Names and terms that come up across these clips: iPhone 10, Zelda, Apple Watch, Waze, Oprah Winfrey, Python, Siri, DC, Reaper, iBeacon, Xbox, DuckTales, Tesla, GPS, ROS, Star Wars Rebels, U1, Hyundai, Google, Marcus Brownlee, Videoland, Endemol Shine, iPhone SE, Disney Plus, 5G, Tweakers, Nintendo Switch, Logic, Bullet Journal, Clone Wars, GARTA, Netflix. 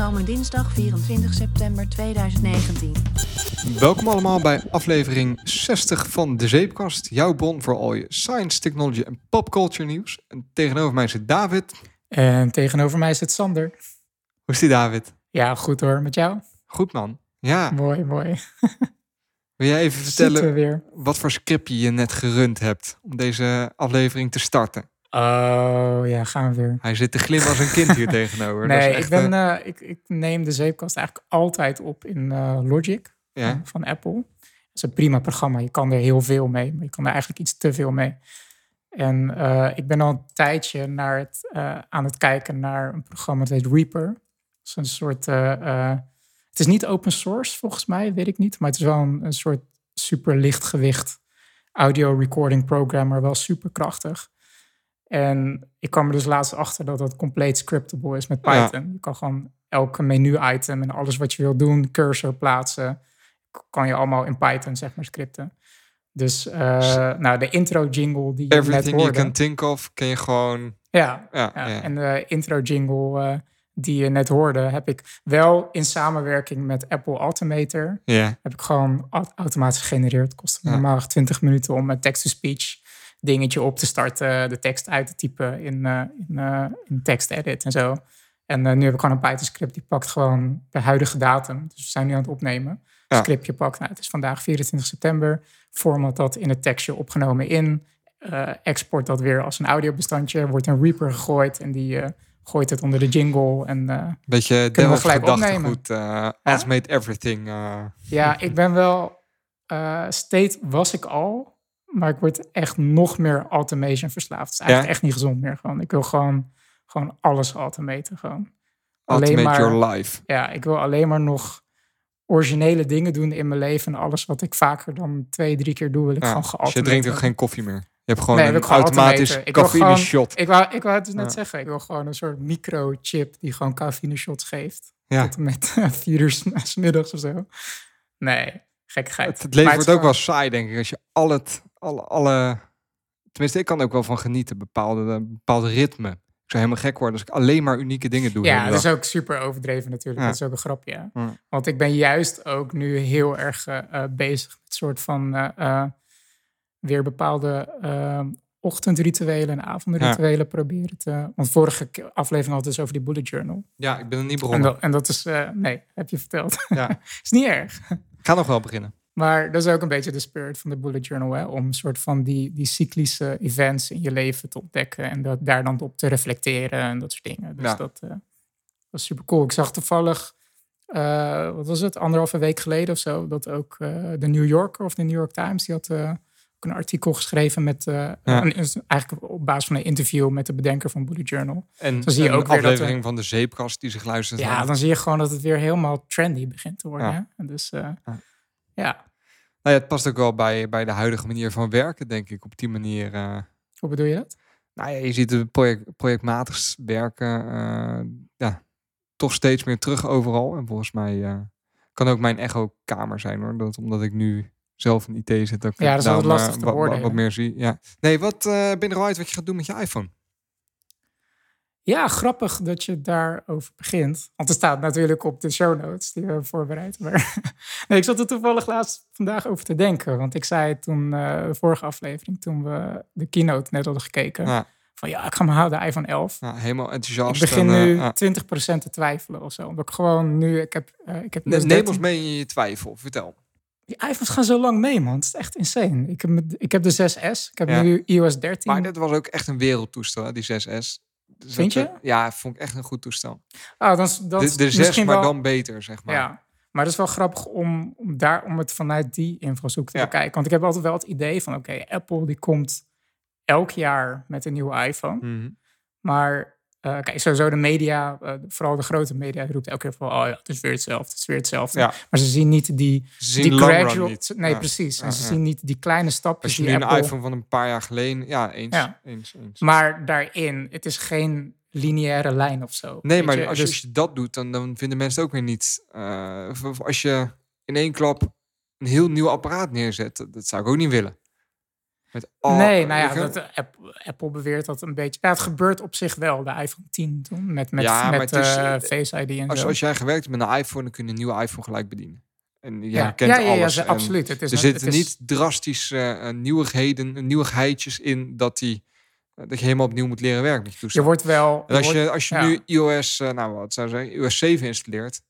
Opgenomen dinsdag 24 september 2019. Welkom allemaal bij aflevering 60 van De Zeepkast. Jouw bron voor al je science, technology en popculture nieuws. En tegenover mij zit David. En tegenover mij zit Sander. Hoe is die, David? Ja, goed hoor. Met jou? Goed, man. Ja. Mooi, mooi. Wil jij even vertellen wat voor scriptje je net gerund hebt om deze aflevering te starten? Oh, ja, gaan we weer. Hij zit te glimmen als een kind hier tegenover. Nee, dat is echt, ik neem De Zeepkast eigenlijk altijd op in Logic van Apple. Dat is een prima programma. Je kan er heel veel mee, maar je kan er eigenlijk iets te veel mee. En ik ben al een tijdje aan het kijken naar een programma dat heet Reaper. Dat is een soort... het is niet open source volgens mij, weet ik niet. Maar het is wel een soort super lichtgewicht audio recording program, maar wel super krachtig. En ik kwam er dus laatst achter dat dat compleet scriptable is met Python. Ja. Je kan gewoon elke menu-item en alles wat je wil doen, cursor plaatsen, kan je allemaal in Python, zeg maar, scripten. Dus de intro-jingle die je net hoorde... Everything you can think of, ken je gewoon... Ja. En de intro-jingle die je net hoorde, heb ik wel in samenwerking met Apple Automator... Yeah. Heb ik gewoon automatisch gegenereerd. Het kostte normaal 20 minuten om met text-to-speech... dingetje op te starten, de tekst uit te typen in tekstedit en zo. En nu heb ik gewoon een Python script die pakt gewoon de huidige datum. Dus we zijn nu aan het opnemen. Ja. Scriptje pakt, het is vandaag 24 september. Format dat in het tekstje opgenomen in. Export dat weer als een audiobestandje. Wordt een Reaper gegooid en die gooit het onder de jingle. En beetje Delft gedachtegoed. Automate everything. Ja, ik ben wel... state was ik al... Maar ik word echt nog meer automation verslaafd. Het is eigenlijk echt niet gezond meer. Gewoon. Ik wil gewoon alles automaten. Gewoon. Automate maar, your life. Ja, ik wil alleen maar nog originele dingen doen in mijn leven. En alles wat ik vaker dan 2-3 keer doe, wil ik gewoon geautomaten. Dus je drinkt ook geen koffie meer? Je hebt gewoon een automatisch cafeïne shot. Ik wou het dus net zeggen. Ik wil gewoon een soort microchip die gewoon cafeïne shots geeft. Ja. Tot en met 4 uur 's middags of zo. Nee, gekkigheid. Het leven wordt ook wel saai, denk ik. Als je al het... Tenminste, ik kan er ook wel van genieten. Bepaalde ritme. Ik zou helemaal gek worden als ik alleen maar unieke dingen doe. Ja, dat is ook super overdreven natuurlijk. Ja. Dat is ook een grapje. Ja. Ja. Want ik ben juist ook nu heel erg bezig met soort van... weer bepaalde ochtendrituelen en avondrituelen proberen te... Want vorige aflevering had het dus over die Bullet Journal. Ja, ik ben er niet begonnen. En dat is... nee, heb je verteld. Ja. Is niet erg. Ik ga nog wel beginnen. Maar dat is ook een beetje de spirit van de Bullet Journal. Hè? Om een soort van die cyclische events in je leven te ontdekken. En daar dan op te reflecteren en dat soort dingen. Dus dat was super cool. Ik zag toevallig, 1,5 week geleden of zo... dat ook de New Yorker of de New York Times... die had ook een artikel geschreven met... eigenlijk op basis van een interview met de bedenker van Bullet Journal. En dan zie je ook een aflevering van De Zeepkast die zich luistert. Ja, dan zie je gewoon dat het weer helemaal trendy begint te worden. Ja. En dus... ja. Nou ja, het past ook wel bij de huidige manier van werken, denk ik, op die manier. Hoe bedoel je dat? Nou ja, je ziet het projectmatig werken toch steeds meer terug overal. En volgens mij kan ook mijn echo-kamer zijn, hoor. Omdat ik nu zelf in IT zit. Ja, dat is altijd lastig te beoordelen. Wat meer zie. Ja. Nee, wat ben er al uit wat je gaat doen met je iPhone? Ja, grappig dat je daarover begint. Want het staat natuurlijk op de show notes die we hebben voorbereid. Maar nee, ik zat er toevallig laatst vandaag over te denken. Want ik zei toen, vorige aflevering, toen we de keynote net hadden gekeken. Ja. Van ik ga me houden de iPhone 11. Ja, helemaal enthousiast. Ik begin nu 20% te twijfelen of zo. Omdat ik gewoon nu, ik heb neem ons mee in je twijfel, vertel. Die iPhones gaan zo lang mee, man. Het is echt insane. Ik heb de 6S. Ik heb nu iOS 13. Maar dat was ook echt een wereldtoestel, hè, die 6S. Dus vind je? Ja, vond ik echt een goed toestel. Ah, de 6, maar wel, dan beter, zeg maar. Ja, maar dat is wel grappig om het vanuit die invalshoek te bekijken. Want ik heb altijd wel het idee van... Apple die komt elk jaar met een nieuwe iPhone. Mm-hmm. Maar sowieso de media, vooral de grote media... roept elke keer van, het is weer hetzelfde, het is weer hetzelfde. Ja. Maar ze zien niet die gradual... Niet. Nee, precies. En ze zien niet die kleine stapjes die Apple... Als je nu een iPhone van een paar jaar geleden... Ja, eens. Maar daarin, het is geen lineaire lijn of zo. Nee, maar als je dat doet, dan vinden mensen ook weer niet... als je in één klap een heel nieuw apparaat neerzet... dat zou ik ook niet willen. Met al Apple beweert dat een beetje. Ja, het gebeurt op zich wel, de iPhone 10 toen. Met Face ID en als jij gewerkt hebt met een iPhone, dan kun je een nieuwe iPhone gelijk bedienen. En jij herkent alles. Ja, absoluut. Er zitten niet drastische nieuwigheidjes in dat je helemaal opnieuw moet leren werken met je toestel. Als je nu iOS 7 installeert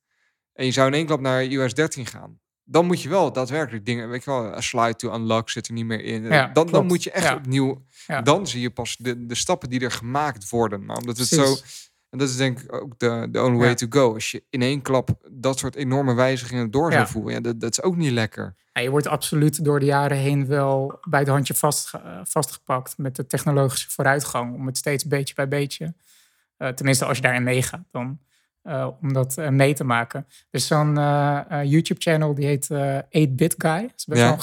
en je zou in één klap naar iOS 13 gaan, dan moet je wel daadwerkelijk dingen, slide to unlock zit er niet meer in. Ja, dan moet je echt opnieuw. Ja. Dan zie je pas de stappen die er gemaakt worden. Maar omdat het zo. En dat is denk ik ook de only way to go. Als je in één klap dat soort enorme wijzigingen door zou voeren. Ja, dat is ook niet lekker. Ja, je wordt absoluut door de jaren heen wel bij het handje vastgepakt met de technologische vooruitgang. Om het steeds beetje bij beetje. Tenminste, als je daarin meegaat dan. Om dat mee te maken. Dus zo'n YouTube-channel die heet 8-Bit Guy. Dat is best wel een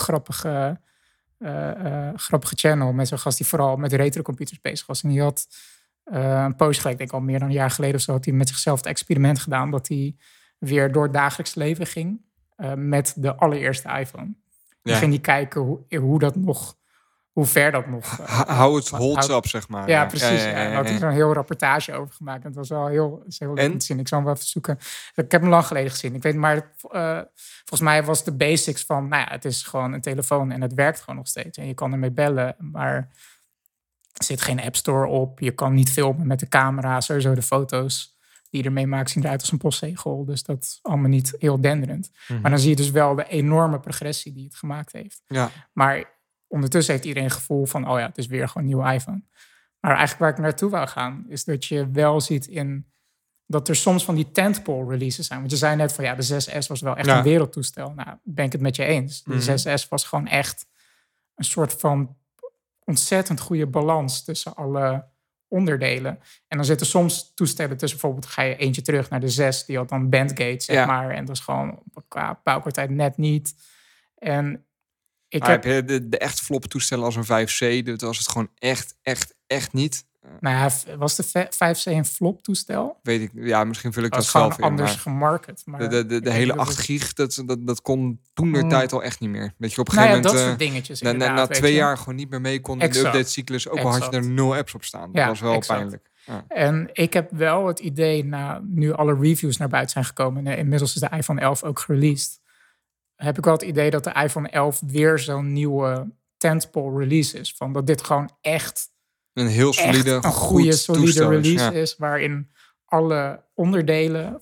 grappige channel. Met zo'n gast die vooral met retrocomputers bezig was. En die had een post gelijk, denk ik al meer dan een jaar geleden of zo, had hij met zichzelf het experiment gedaan dat hij weer door het dagelijks leven ging met de allereerste iPhone. Dan ging hij kijken hoe ver dat nog. Houdt het op, zeg maar. Ja, precies. Daar had ik zo'n heel rapportage over gemaakt. En het was wel heel leuk te zien. Ik zal hem wel even zoeken. Ik heb hem lang geleden gezien. Ik weet maar, volgens mij was de basics van, het is gewoon een telefoon en het werkt gewoon nog steeds. En je kan ermee bellen, maar er zit geen App Store op. Je kan niet filmen met de camera. Sowieso de foto's die je ermee maakt zien eruit als een postzegel. Dus dat is allemaal niet heel denderend. Mm-hmm. Maar dan zie je dus wel de enorme progressie die het gemaakt heeft. Ja. Maar ondertussen heeft iedereen het gevoel van, het is weer gewoon een nieuwe iPhone. Maar eigenlijk waar ik naartoe wou gaan, is dat je wel ziet in dat er soms van die tentpole releases zijn. Want je zei net van, de 6S was wel echt een wereldtoestel. Nou, ben ik het met je eens. De 6S was gewoon echt een soort van ontzettend goede balans tussen alle onderdelen. En dan zitten soms toestellen tussen, bijvoorbeeld ga je eentje terug naar de 6, die had dan bandgate, zeg maar. En dat is gewoon qua bouwkwaliteit net niet. En ik heb de echt flop toestellen als een 5C, dat was het gewoon echt niet. Nou ja, was de 5C een flop toestel? Weet ik, misschien vul ik dat zelf in. Anders gemarket. Maar de hele 8 gig, dat kon toen de tijd al echt niet meer. Dat je op een gegeven moment dat soort dingetjes. Na 2 jaar gewoon niet meer mee kon in de updatecyclus. Ook al had je er 0 apps op staan. Dat was wel pijnlijk. Ja. En ik heb wel het idee, nu alle reviews naar buiten zijn gekomen, en inmiddels is de iPhone 11 ook gereleased, heb ik wel het idee dat de iPhone 11 weer zo'n nieuwe tentpole release is. Van dat dit gewoon echt een heel solide, een goede, solide release is. Waarin alle onderdelen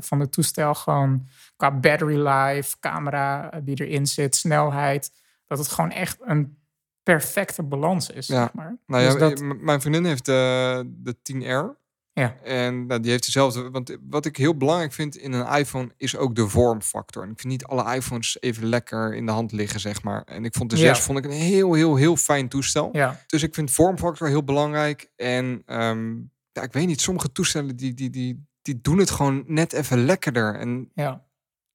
van het toestel gewoon qua battery life, camera die erin zit, snelheid, dat het gewoon echt een perfecte balans is. Ja. Zeg maar. Mijn vriendin heeft de 10R. Ja. En die heeft dezelfde. Want wat ik heel belangrijk vind in een iPhone is ook de vormfactor. En ik vind niet alle iPhones even lekker in de hand liggen, zeg maar. En ik vond de 6 vond ik een heel fijn toestel. Ja. Dus ik vind vormfactor heel belangrijk. En ik weet niet, sommige toestellen die doen het gewoon net even lekkerder. En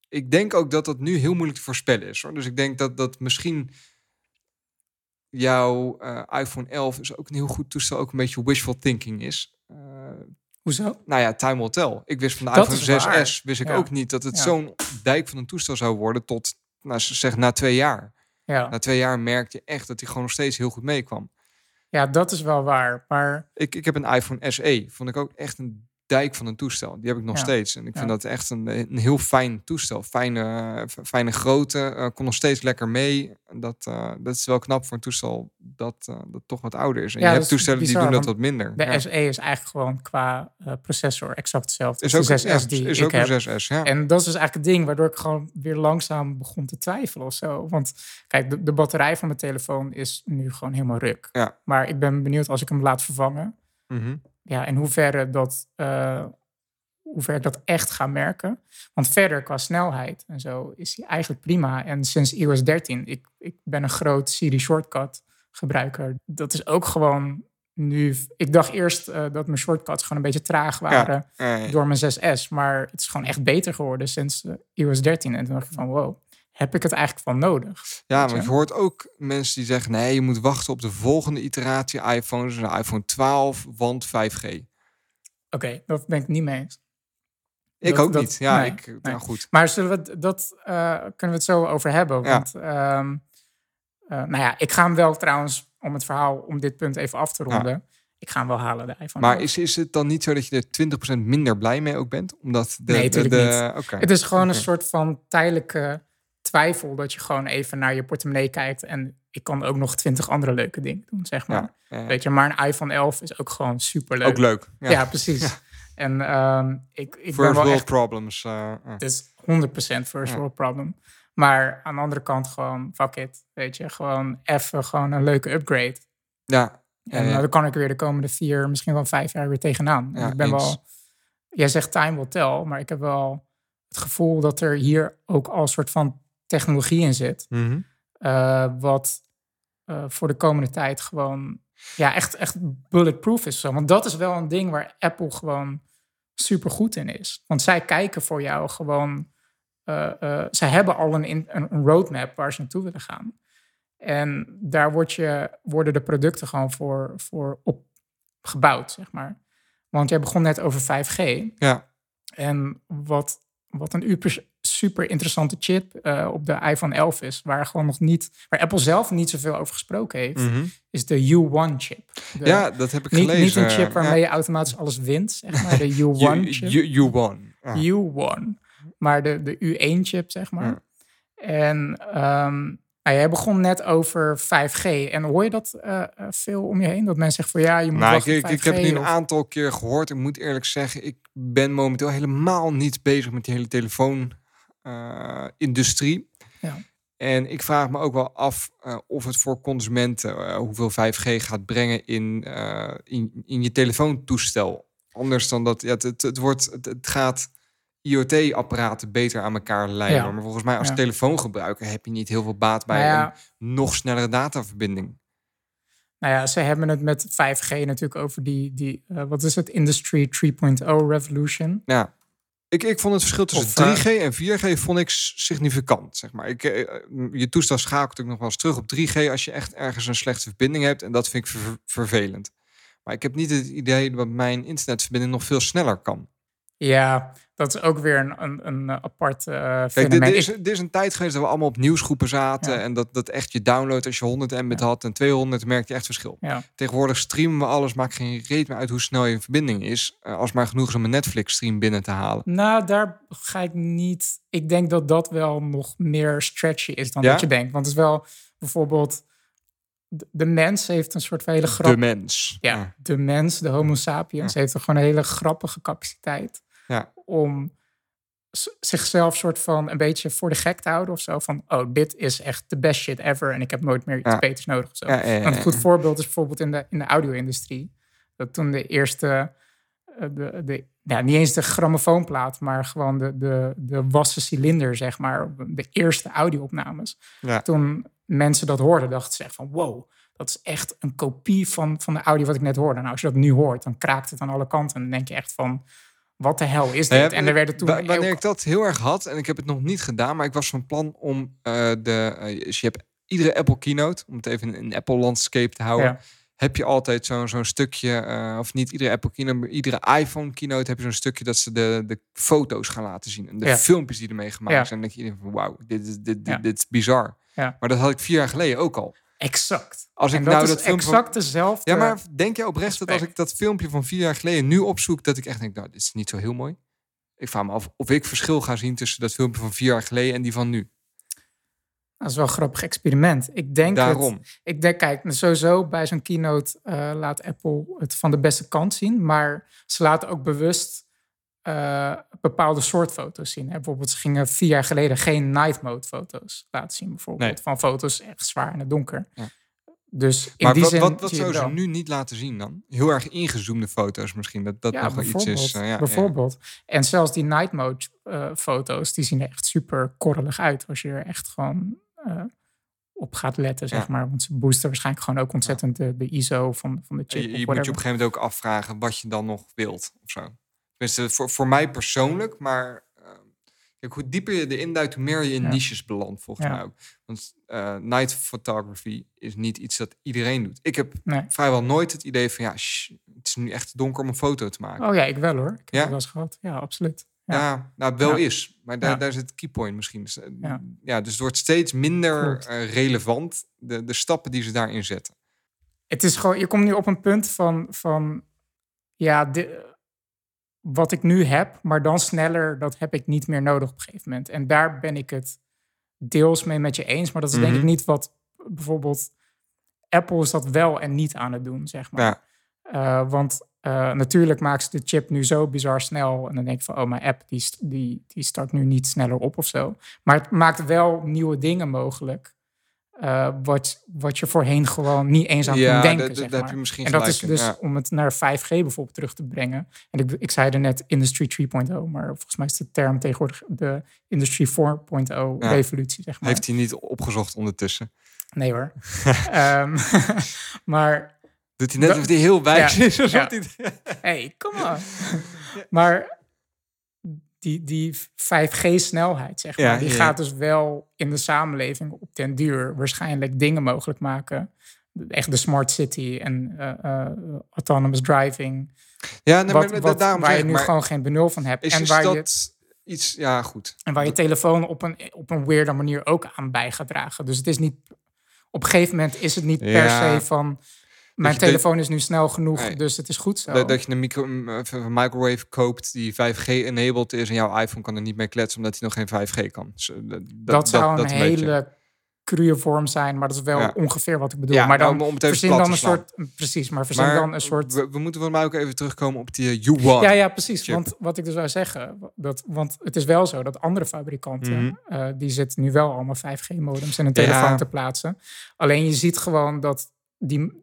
ik denk ook dat nu heel moeilijk te voorspellen is, hoor. Dus ik denk dat misschien jouw iPhone 11 is ook een heel goed toestel, ook een beetje wishful thinking is. Hoezo? Nou ja, time will tell. Ik wist van de iPhone 6S ook niet dat het zo'n dijk van een toestel zou worden tot, na 2 jaar. Ja. Na 2 jaar merkte je echt dat hij gewoon nog steeds heel goed meekwam. Ja, dat is wel waar. Maar ik heb een iPhone SE. Vond ik ook echt een dijk van een toestel. Die heb ik nog steeds. En ik vind dat echt een heel fijn toestel. Fijne grootte. Kon nog steeds lekker mee. Dat is wel knap voor een toestel dat toch wat ouder is. En je hebt toestellen bizar, die doen dat wat minder. De SE is eigenlijk gewoon qua processor exact hetzelfde. Is ook een 6S die is ik ook heb. Een 6S, En dat is dus eigenlijk het ding waardoor ik gewoon weer langzaam begon te twijfelen of zo. Want kijk, de batterij van mijn telefoon is nu gewoon helemaal ruk. Ja. Maar ik ben benieuwd als ik hem laat vervangen. Mm-hmm. Ja, in hoeverre ik dat echt ga merken. Want verder qua snelheid en zo is hij eigenlijk prima. En sinds iOS 13, ik ben een groot Siri shortcut gebruiker. Dat is ook gewoon nu. Ik dacht eerst dat mijn shortcuts gewoon een beetje traag waren door mijn 6S. Maar het is gewoon echt beter geworden sinds iOS 13. En toen dacht ik van wow. Heb ik het eigenlijk van nodig? Ja, maar je hoort ook mensen die zeggen, nee, je moet wachten op de volgende iteratie iPhones, de iPhone 12, want 5G. Oké, dat ben ik niet mee eens. Ik ook niet. Ja, nee, nou goed. Maar zullen we kunnen we het zo over hebben? Want Nou ja, ik ga hem wel trouwens, om het verhaal om dit punt even af te ronden... Ja. Ik ga hem wel halen, de iPhone. Maar is het dan niet zo dat je er 20% minder blij mee ook bent? Omdat nee, natuurlijk niet. Okay. Het is gewoon een soort van tijdelijke twijfel... dat je gewoon even naar je portemonnee kijkt... en ik kan ook nog 20 andere leuke dingen doen, zeg maar. Ja. Weet je, maar een iPhone 11 is ook gewoon superleuk. Ook leuk. Ja, ja precies. Ja. En ik ben wel echt... problems. Het is 100% first world problem. Maar aan de andere kant gewoon, fuck it. Weet je, gewoon even gewoon een leuke upgrade. Ja. En dan kan ik weer de komende 4, misschien wel 5 jaar weer tegenaan. Ja, ik ben wel, jij zegt time will tell, maar ik heb wel het gevoel dat er hier ook al een soort van technologie in zit. Mm-hmm. Wat voor de komende tijd gewoon ja, echt bulletproof is. Want dat is wel een ding waar Apple gewoon supergoed in is. Want zij kijken voor jou gewoon... zij hebben al een roadmap waar ze naartoe willen gaan. En daar worden de producten gewoon voor opgebouwd, zeg maar. Want jij begon net over 5G. Ja. En wat een super interessante chip op de iPhone 11 is... waar Apple zelf niet zoveel over gesproken heeft... Mm-hmm. is de U1-chip. Ja, dat heb ik gelezen. Niet een chip waarmee je automatisch alles wint, zeg maar. De U1-chip. U1. Maar de U1-chip, zeg maar. Ja. En... jij begon net over 5G. En hoor je dat veel om je heen? Dat mensen zeggen van ja, je moet wachten op 5G. Ik heb het nu een aantal keer gehoord. Ik moet eerlijk zeggen, ik ben momenteel helemaal niet bezig met die hele telefoonindustrie. Ja. En ik vraag me ook wel af of het voor consumenten hoeveel 5G gaat brengen in je telefoontoestel. Anders dan dat, ja, het gaat... IoT-apparaten beter aan elkaar lijnen. Ja. Maar volgens mij als telefoongebruiker heb je niet heel veel baat bij een nog snellere dataverbinding. Nou ja, ze hebben het met 5G natuurlijk over die wat is het, Industry 3.0 revolution. Ja, ik vond het verschil tussen 3G en 4G vond ik significant, zeg maar. Je toestel schakelt ook nog wel eens terug op 3G als je echt ergens een slechte verbinding hebt. En dat vind ik vervelend. Maar ik heb niet het idee dat mijn internetverbinding nog veel sneller kan. Ja, dat is ook weer een apart fenomeen. Er is een tijd geweest dat we allemaal op nieuwsgroepen zaten... en dat echt je download als je 100 Mbit had en 200... merkte je echt verschil. Ja. Tegenwoordig streamen we alles, maakt geen reet meer uit hoe snel je verbinding is... als maar genoeg is om een Netflix-stream binnen te halen. Nou, daar ga ik niet... Ik denk dat dat wel nog meer stretchy is dan dat je denkt. Want het is wel bijvoorbeeld... De mens heeft een soort van hele grap... De mens. Ja, de mens, de homo sapiens... heeft er gewoon een hele grappige capaciteit... om zichzelf soort van een beetje voor de gek te houden of zo. Van, oh, dit is echt de best shit ever... en ik heb nooit meer iets beters nodig of zo. Een goed voorbeeld is bijvoorbeeld in de audio-industrie. Dat toen de eerste... niet eens de grammofoonplaat... maar gewoon de wassen cilinder, zeg maar. De eerste audio-opnames. Ja. Toen mensen dat hoorden, dachten ze echt van... wow, dat is echt een kopie van de audio wat ik net hoorde. Nou, als je dat nu hoort, dan kraakt het aan alle kanten. En dan denk je echt van... wat de hel is dit? Ja, en er werden toen... Wanneer ik dat heel erg had, en ik heb het nog niet gedaan... maar ik was van plan om dus je hebt iedere Apple Keynote... om het even in een Apple landscape te houden... Ja. Heb je altijd zo'n stukje... of niet iedere Apple Keynote, maar iedere iPhone Keynote... heb je zo'n stukje dat ze de foto's gaan laten zien. En de filmpjes die ermee gemaakt zijn. En dan denk je van, wauw, dit is bizar. Ja. Maar dat had ik 4 jaar geleden ook al. Exact. Als ik dat filmpje exact dezelfde... Ja, maar denk je oprecht dat als ik dat filmpje van 4 jaar geleden nu opzoek... dat ik echt denk, nou, dit is niet zo heel mooi. Ik vraag me af of ik verschil ga zien tussen dat filmpje van 4 jaar geleden... en die van nu. Dat is wel een grappig experiment. Ik denk daarom. Kijk, sowieso bij zo'n keynote laat Apple het van de beste kant zien. Maar ze laten ook bewust bepaalde soort foto's zien. Hè? Bijvoorbeeld, ze gingen 4 jaar geleden geen night mode foto's laten zien. Bijvoorbeeld van foto's echt zwaar in het donker. Ja. Dus in maar die zin wat zou ze nu niet laten zien dan? Heel erg ingezoomde foto's misschien. Dat nog wel iets is. Bijvoorbeeld. Ja. En zelfs die night mode foto's, die zien er echt super korrelig uit. Als je er echt gewoon... op gaat letten, zeg maar. Want ze boosten waarschijnlijk gewoon ook ontzettend de ISO van de chip. Je moet je op een gegeven moment ook afvragen wat je dan nog wilt, of zo. Tenminste, voor mij persoonlijk, maar kijk, hoe dieper je erin duikt, hoe meer je in niches belandt, volgens mij ook. Want night photography is niet iets dat iedereen doet. Ik heb vrijwel nooit het idee van, het is nu echt donker om een foto te maken. Oh ja, ik wel hoor. Ik heb het wel eens gehad. Ja, absoluut. Ja, nou wel ja. is. Maar daar is het keypoint misschien. Dus het wordt steeds minder relevant, de stappen die ze daarin zetten. Het is gewoon, je komt nu op een punt van wat ik nu heb, maar dan sneller, dat heb ik niet meer nodig op een gegeven moment. En daar ben ik het deels mee met je eens, maar dat is denk ik niet wat bijvoorbeeld Apple is dat wel en niet aan het doen, zeg maar. Ja. Want natuurlijk maken ze de chip nu zo bizar snel. En dan denk ik van, mijn app die start nu niet sneller op of zo. Maar het maakt wel nieuwe dingen mogelijk. Wat je voorheen gewoon niet eens aan kon denken, zeg maar. En dat is dus om het naar 5G bijvoorbeeld terug te brengen. En ik zei er net Industry 3.0, maar volgens mij is de term tegenwoordig de Industry 4.0 revolutie, zeg maar. Heeft hij niet opgezocht ondertussen? Nee hoor. Maar... Doet hij net of hij heel wijs is? Ja. Hey, kom maar. Maar die 5G-snelheid, zeg maar, die gaat dus wel in de samenleving op den duur waarschijnlijk dingen mogelijk maken. Echt de smart city en autonomous driving. Ja, nee, waar je nu gewoon geen benul van hebt. Is en waar dat je iets, ja, goed. En waar je telefoon op een weirde manier ook aan bij gaat dragen. Dus het is niet, op een gegeven moment is het niet per se van... Mijn telefoon is nu snel genoeg, dus het is goed zo. Dat je een microwave koopt die 5G-enabled is... en jouw iPhone kan er niet mee kletsen omdat hij nog geen 5G kan. Dat zou een hele cruwe vorm zijn, maar dat is wel ongeveer wat ik bedoel. Ja, maar dan om het even plat te slaan. We moeten voor mij ook even terugkomen op die U1. Ja, precies. Chip. Want wat ik dus zou zeggen... want het is wel zo dat andere fabrikanten... die zitten nu wel allemaal 5G-modems in een telefoon te plaatsen. Alleen je ziet gewoon dat...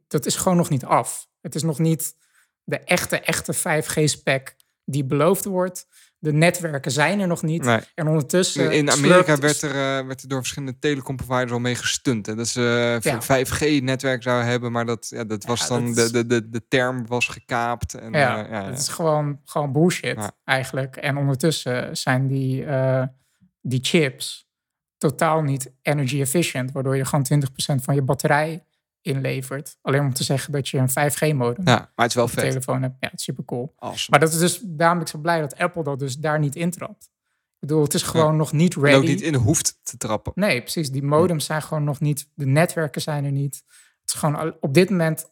Dat is gewoon nog niet af. Het is nog niet de echte 5G-spec die beloofd wordt. De netwerken zijn er nog niet. Nee. En ondertussen... In Amerika werd er door verschillende telecomproviders al mee gestunt. Hè? Dat ze 5G-netwerk zouden hebben, maar dat was dan... De term was gekaapt. En, dat is gewoon bullshit eigenlijk. En ondertussen zijn die chips totaal niet energy efficient. Waardoor je gewoon 20% van je batterij... inlevert. Alleen om te zeggen dat je een 5G-modem maar het is wel vet. Telefoon hebt. Ja, het is super cool. Awesome. Maar dat is dus, daarom ben ik zo blij dat Apple dat dus daar niet intrapt. Ik bedoel, het is gewoon nog niet ready. En ook niet in hoeft te trappen. Nee, precies. Die modems zijn gewoon nog niet. De netwerken zijn er niet. Het is gewoon, op dit moment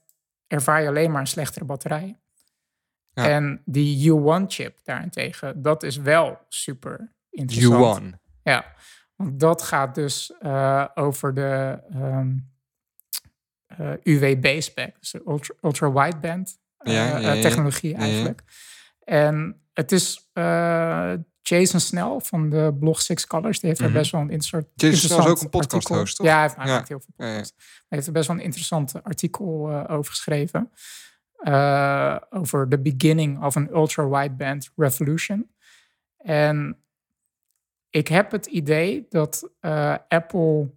ervaar je alleen maar een slechtere batterij. Ja. En die U1-chip daarentegen, dat is wel super interessant. U1. Ja, want dat gaat dus over de... UWB-spec, dus ultra-wideband technologie eigenlijk. En het is Jason Snell van de blog Six Colors. Die heeft er best wel een interessant Snell is ook een podcast-host, toch? Ja, hij heeft eigenlijk heel veel podcasts. Hij heeft er best wel een interessant artikel over geschreven. Over the beginning of an ultra-wideband revolution. En ik heb het idee dat Apple...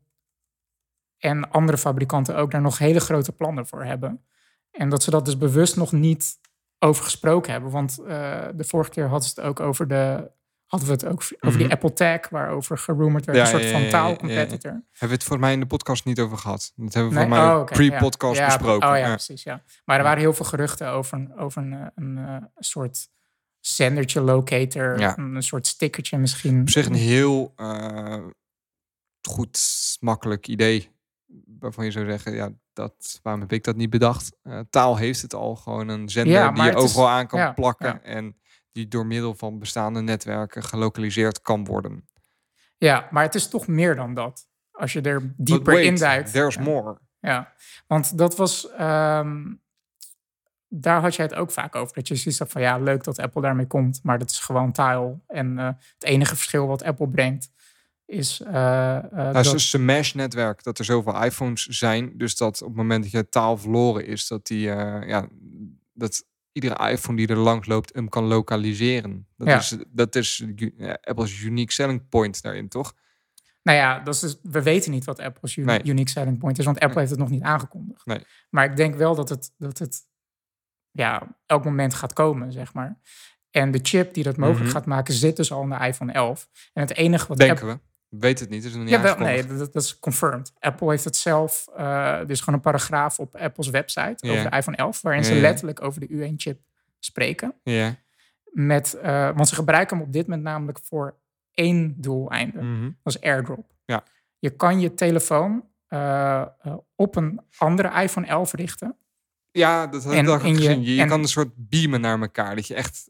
en andere fabrikanten ook daar nog hele grote plannen voor hebben. En dat ze dat dus bewust nog niet over gesproken hebben. Want de vorige keer hadden we het ook over die Apple Tag... waarover gerumored werd, een soort van taalcompetitor. Ja. Hebben we het voor mij in de podcast niet over gehad. Dat hebben we voor mij pre-podcast besproken. Precies. Ja. Maar er waren heel veel geruchten over een soort... zendertje, locator, een soort stickertje misschien. Op zich een heel... goed, makkelijk idee waarvan je zou zeggen, waarom heb ik dat niet bedacht? Taal heeft het al, gewoon een zender die je overal aan kan plakken en die door middel van bestaande netwerken gelokaliseerd kan worden. Ja, maar het is toch meer dan dat. Als je er dieper in duikt. There's more. Ja, want dat was, daar had jij het ook vaak over. Dat je ziet dat van, leuk dat Apple daarmee komt, maar dat is gewoon taal. En het enige verschil wat Apple brengt, is een smash-netwerk, dat er zoveel iPhones zijn, dus dat op het moment dat je taal verloren is, dat dat iedere iPhone die er langs loopt hem kan lokaliseren. Dat is Apple's unique selling point daarin, toch? Nou ja, dat is dus, we weten niet wat Apple's unique selling point is, want Apple heeft het nog niet aangekondigd. Nee. Maar ik denk wel dat het elk moment gaat komen, zeg maar. En de chip die dat mogelijk gaat maken zit dus al in de iPhone 11. En het enige wat we weten het niet, is het nog niet aangekondigd. Nee, dat is confirmed. Apple heeft het zelf. Er is gewoon een paragraaf op Apple's website over de iPhone 11, waarin ze letterlijk over de U1-chip spreken. Ja. Want ze gebruiken hem op dit moment namelijk voor één doeleinde. Mm-hmm. Dat is AirDrop. Ja. Je kan je telefoon op een andere iPhone 11 richten. Ja, dat heb ik al gezien. Je kan een soort beamen naar elkaar. Dat je echt,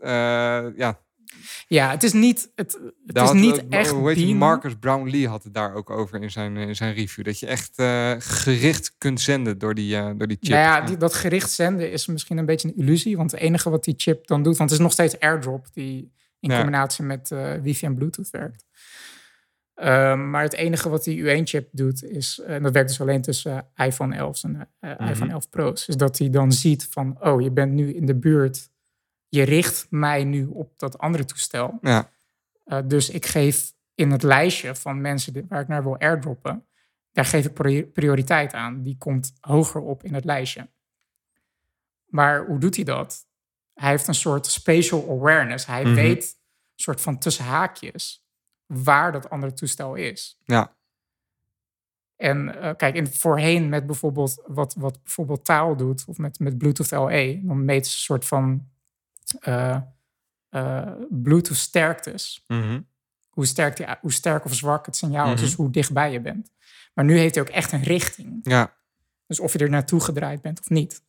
Ja, het is niet, het is niet echt hoe heet je, Marcus Brownlee had het daar ook over in zijn review. Dat je echt gericht kunt zenden door die chip. Nou ja, dat gericht zenden is misschien een beetje een illusie. Want het enige wat die chip dan doet... Want het is nog steeds AirDrop die in combinatie met wifi en Bluetooth werkt. Maar het enige wat die U1-chip doet is... En dat werkt dus alleen tussen iPhone 11's en iPhone 11 Pro's. Is dat hij dan ziet van... Oh, je bent nu in de buurt... Je richt mij nu op dat andere toestel. Ja. Dus ik geef in het lijstje van mensen waar ik naar wil airdroppen... daar geef ik prioriteit aan. Die komt hoger op in het lijstje. Maar hoe doet hij dat? Hij heeft een soort spatial awareness. Hij weet een soort van tussen haakjes waar dat andere toestel is. Ja. En kijk, voorheen met bijvoorbeeld wat bijvoorbeeld taal doet... of met Bluetooth LE, dan meet ze een soort van... Bluetooth sterktes. Mm-hmm. Hoe sterk of zwak het signaal is, dus hoe dichtbij je bent. Maar nu heeft hij ook echt een richting. Ja. Dus of je er naartoe gedraaid bent of niet.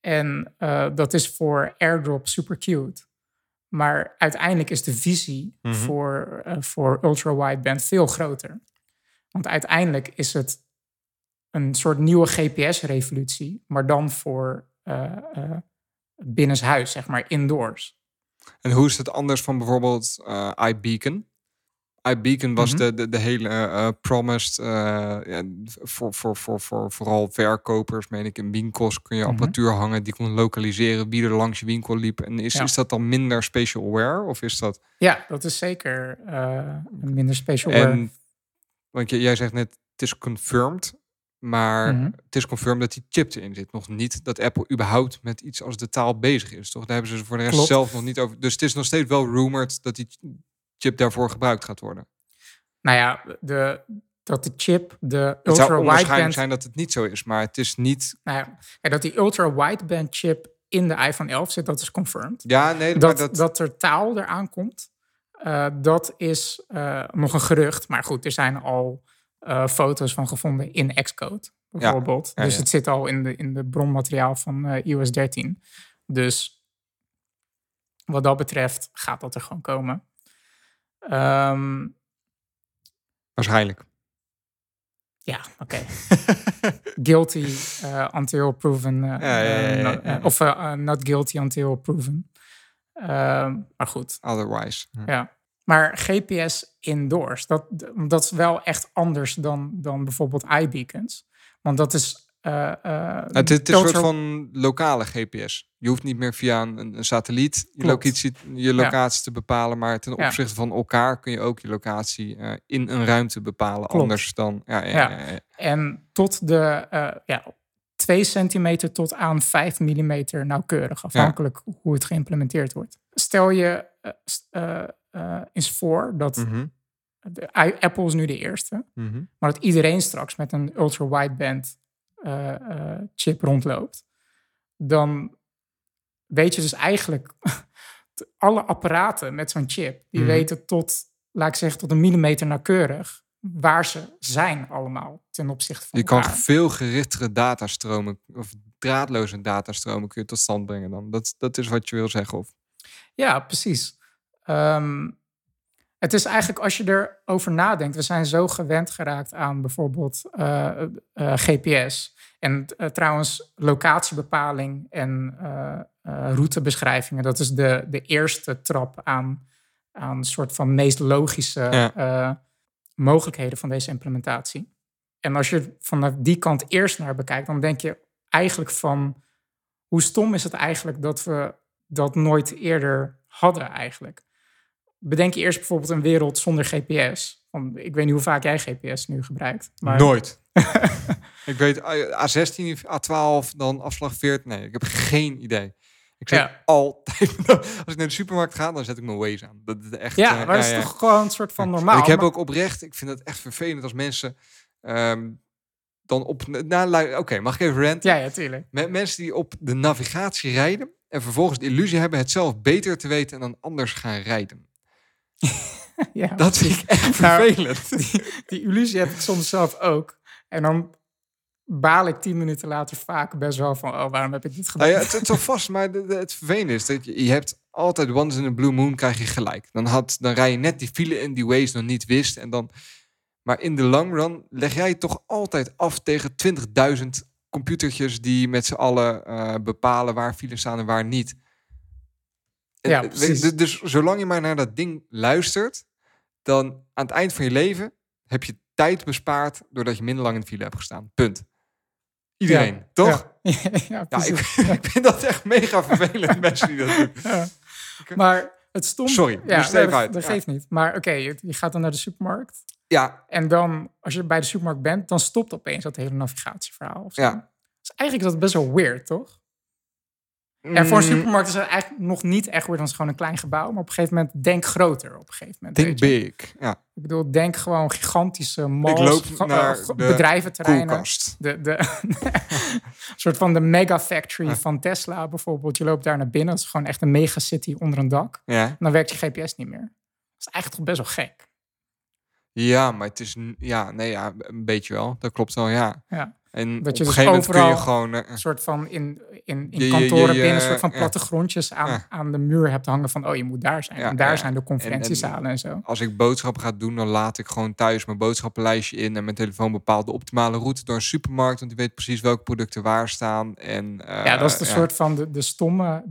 En dat is voor AirDrop super cute. Maar uiteindelijk is de visie voor ultra-wideband veel groter. Want uiteindelijk is het een soort nieuwe GPS-revolutie, maar dan voor... binnenshuis, zeg maar, indoors. En hoe is het anders van bijvoorbeeld iBeacon? iBeacon was de hele promised... voor vooral verkopers, meen ik, in winkels kun je apparatuur hangen... die kon lokaliseren wie er langs je winkel liep. En is dat dan minder spatial aware? Of is dat... Ja, dat is zeker minder spatial aware. Want jij zegt net, het is confirmed... Maar het is confirmed dat die chip erin zit. Nog niet dat Apple überhaupt met iets als de taal bezig is. Toch? Daar hebben ze voor de rest zelf nog niet over. Dus het is nog steeds wel rumored dat die chip daarvoor gebruikt gaat worden. Nou ja, dat de chip, de ultra-wideband... Het zou onwaarschijnlijk zijn dat het niet zo is, maar het is niet... Nou ja, dat die ultra-wideband chip in de iPhone 11 zit, dat is confirmed. Ja, nee, dat er taal eraan komt, dat is nog een gerucht. Maar goed, er zijn al... foto's van gevonden in Xcode, bijvoorbeeld. Ja, dus het zit al in de bronmateriaal van iOS 13. Dus wat dat betreft gaat dat er gewoon komen. Waarschijnlijk. Ja, oké. Guilty until proven. Not guilty until proven. Maar goed. Otherwise. Ja. Maar GPS indoors, dat is wel echt anders dan bijvoorbeeld iBeacons. Want dat is... het is een soort van lokale GPS. Je hoeft niet meer via een satelliet je locatie te bepalen. Maar ten opzichte van elkaar kun je ook je locatie in een ruimte bepalen. Klopt. Anders dan... Ja. En tot de 2 centimeter tot aan 5 millimeter nauwkeurig. Afhankelijk hoe het geïmplementeerd wordt. Stel je... is voor dat Apple is nu de eerste, maar dat iedereen straks met een ultra-wideband chip rondloopt, dan weet je dus eigenlijk alle apparaten met zo'n chip die weten tot een millimeter nauwkeurig waar ze zijn allemaal ten opzichte van elkaar. Je kan veel gerichtere datastromen of draadloze datastromen kun je tot stand brengen dan. Dat is wat je wil zeggen of? Ja, precies. Het is eigenlijk, als je erover nadenkt... We zijn zo gewend geraakt aan bijvoorbeeld GPS. En trouwens, locatiebepaling en routebeschrijvingen... dat is de eerste trap aan een soort van meest logische mogelijkheden van deze implementatie. En als je vanaf die kant eerst naar bekijkt... dan denk je eigenlijk van... hoe stom is het eigenlijk dat we dat nooit eerder hadden eigenlijk... Bedenk je eerst bijvoorbeeld een wereld zonder GPS. Want ik weet niet hoe vaak jij GPS nu gebruikt. Maar... Nooit. Ik weet A16, A12, dan afslag 14. Nee, ik heb geen idee. Ik zeg altijd... Als ik naar de supermarkt ga, dan zet ik mijn Waze aan. Dat is echt... Ja, maar dat is toch gewoon een soort van normaal. Ik heb ook oprecht... Ik vind het echt vervelend als mensen... dan op... Oké, mag ik even ranten? Ja, tuurlijk. Met mensen die op de navigatie rijden... en vervolgens de illusie hebben het zelf beter te weten en dan anders gaan rijden. Ja, dat vind ik echt vervelend. Nou, die illusie heb ik soms zelf ook. En dan baal ik 10 minuten later vaak best wel van, oh, waarom heb ik dit gedaan? Nou ja, het is al vast, maar het vervelende is dat je hebt altijd once in a blue moon krijg je gelijk. Dan rij je net die file in die Waze nog niet wist. En dan, maar in de long run leg jij toch altijd af tegen 20.000 computertjes die met z'n allen bepalen waar files staan en waar niet. Ja, precies. Dus zolang je maar naar dat ding luistert, dan aan het eind van je leven heb je tijd bespaard doordat je minder lang in de file hebt gestaan. Punt. Iedereen, ja, toch? Ja, ja, ja, ik vind dat echt mega vervelend, mensen die dat doen. Ja. Maar het stom... Sorry, ja, moest even uit. Dat geeft niet. Maar oké, je gaat dan naar de supermarkt. Ja. En dan, als je bij de supermarkt bent, dan stopt opeens dat hele navigatieverhaal. Of zo. Ja. Dus eigenlijk is dat best wel weird, toch? En voor een supermarkt is het eigenlijk nog niet echt weird, want het is gewoon een klein gebouw. Maar op een gegeven moment, denk groter. Op een gegeven moment. Think big, ja. Ik bedoel, denk gewoon gigantische malls. Ik loop naar bedrijventerreinen. Koelkast. Een soort van de mega factory van Tesla bijvoorbeeld. Je loopt daar naar binnen. Het is gewoon echt een mega city onder een dak. Ja. En dan werkt je GPS niet meer. Dat is eigenlijk toch best wel gek. Ja, maar het is... Ja, nee, ja, een beetje wel. Dat klopt wel, ja. Ja. En dat je op een gegeven moment kun je gewoon een soort van in kantoren binnen, een soort van plattegrondjes aan de muur hebt hangen van, oh, je moet daar zijn. Ja, en daar zijn de conferentiezalen en zo. Als ik boodschappen ga doen, dan laat ik gewoon thuis mijn boodschappenlijstje in en mijn telefoon bepaalt de optimale route door een supermarkt, want die weet precies welke producten waar staan. En, ja, dat is de soort van de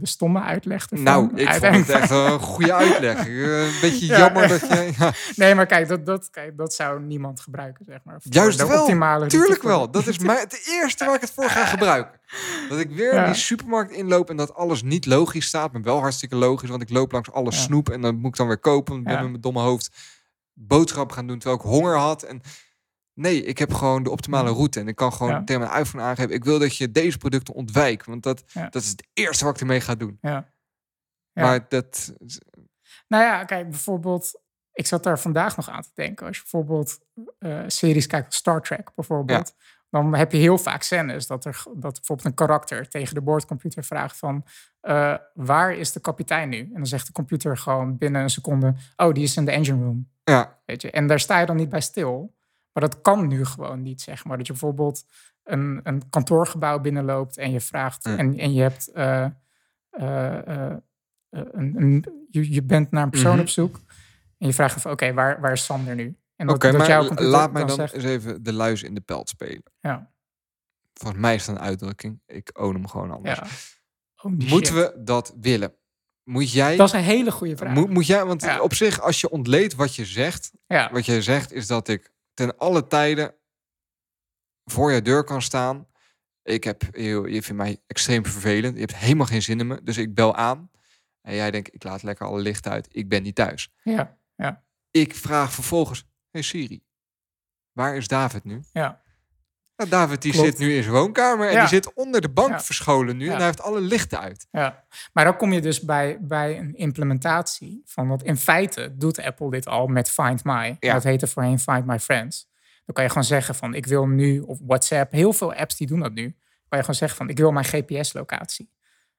stomme uitleg ervan. Nou, ik vond het echt een goede uitleg. Een beetje jammer dat je... Ja. Nee, maar kijk, dat zou niemand gebruiken, zeg maar. Juist de wel, tuurlijk wel. Dat is maar het eerste waar ik het voor ga gebruiken. Dat ik weer die supermarkt inloop en dat alles niet logisch staat. Maar wel hartstikke logisch, want ik loop langs alle snoep. En dan moet ik dan weer kopen. Ik ben met mijn domme hoofd boodschap gaan doen terwijl ik honger had. En nee, ik heb gewoon de optimale route. En ik kan gewoon tegen mijn iPhone aangeven, ik wil dat je deze producten ontwijkt. Want dat is het eerste wat ik ermee ga doen. Ja. Ja. Maar dat... Nou ja, kijk, bijvoorbeeld... Ik zat daar vandaag nog aan te denken. Als je bijvoorbeeld series kijkt als Star Trek bijvoorbeeld... Ja. Dan heb je heel vaak scènes dat bijvoorbeeld een karakter tegen de boordcomputer vraagt van... waar is de kapitein nu? En dan zegt de computer gewoon binnen een seconde... oh, die is in de engine room. Ja. Weet je? En daar sta je dan niet bij stil. Maar dat kan nu gewoon niet, zeg maar. Dat je bijvoorbeeld een kantoorgebouw binnenloopt en je vraagt... En je hebt... je bent naar een persoon op zoek. En je vraagt van, oké, waar is Sander nu? Oké, maar laat mij dan eens even de luis in de pelt spelen. Ja. Volgens mij is dat een uitdrukking. Ik own hem gewoon anders. Ja. Oh, moeten we dat willen? Moet jij... Dat is een hele goede vraag. Moet jij, want op zich, als je ontleedt wat je zegt... Ja. Wat jij zegt is dat ik ten alle tijden voor je deur kan staan. Je vindt mij extreem vervelend. Je hebt helemaal geen zin in me. Dus ik bel aan. En jij denkt, ik laat lekker alle lichten uit. Ik ben niet thuis. Ja, ja. Ik vraag vervolgens... Hey Siri, waar is David nu? Ja. Nou, David die zit nu in zijn woonkamer en die zit onder de bank verscholen nu en hij heeft alle lichten uit. Ja. Maar dan kom je dus bij een implementatie van wat in feite doet Apple dit al met Find My. Ja. Dat heette voorheen Find My Friends. Dan kan je gewoon zeggen van ik wil nu, of WhatsApp, heel veel apps die doen dat nu. Dan kan je gewoon zeggen van ik wil mijn GPS-locatie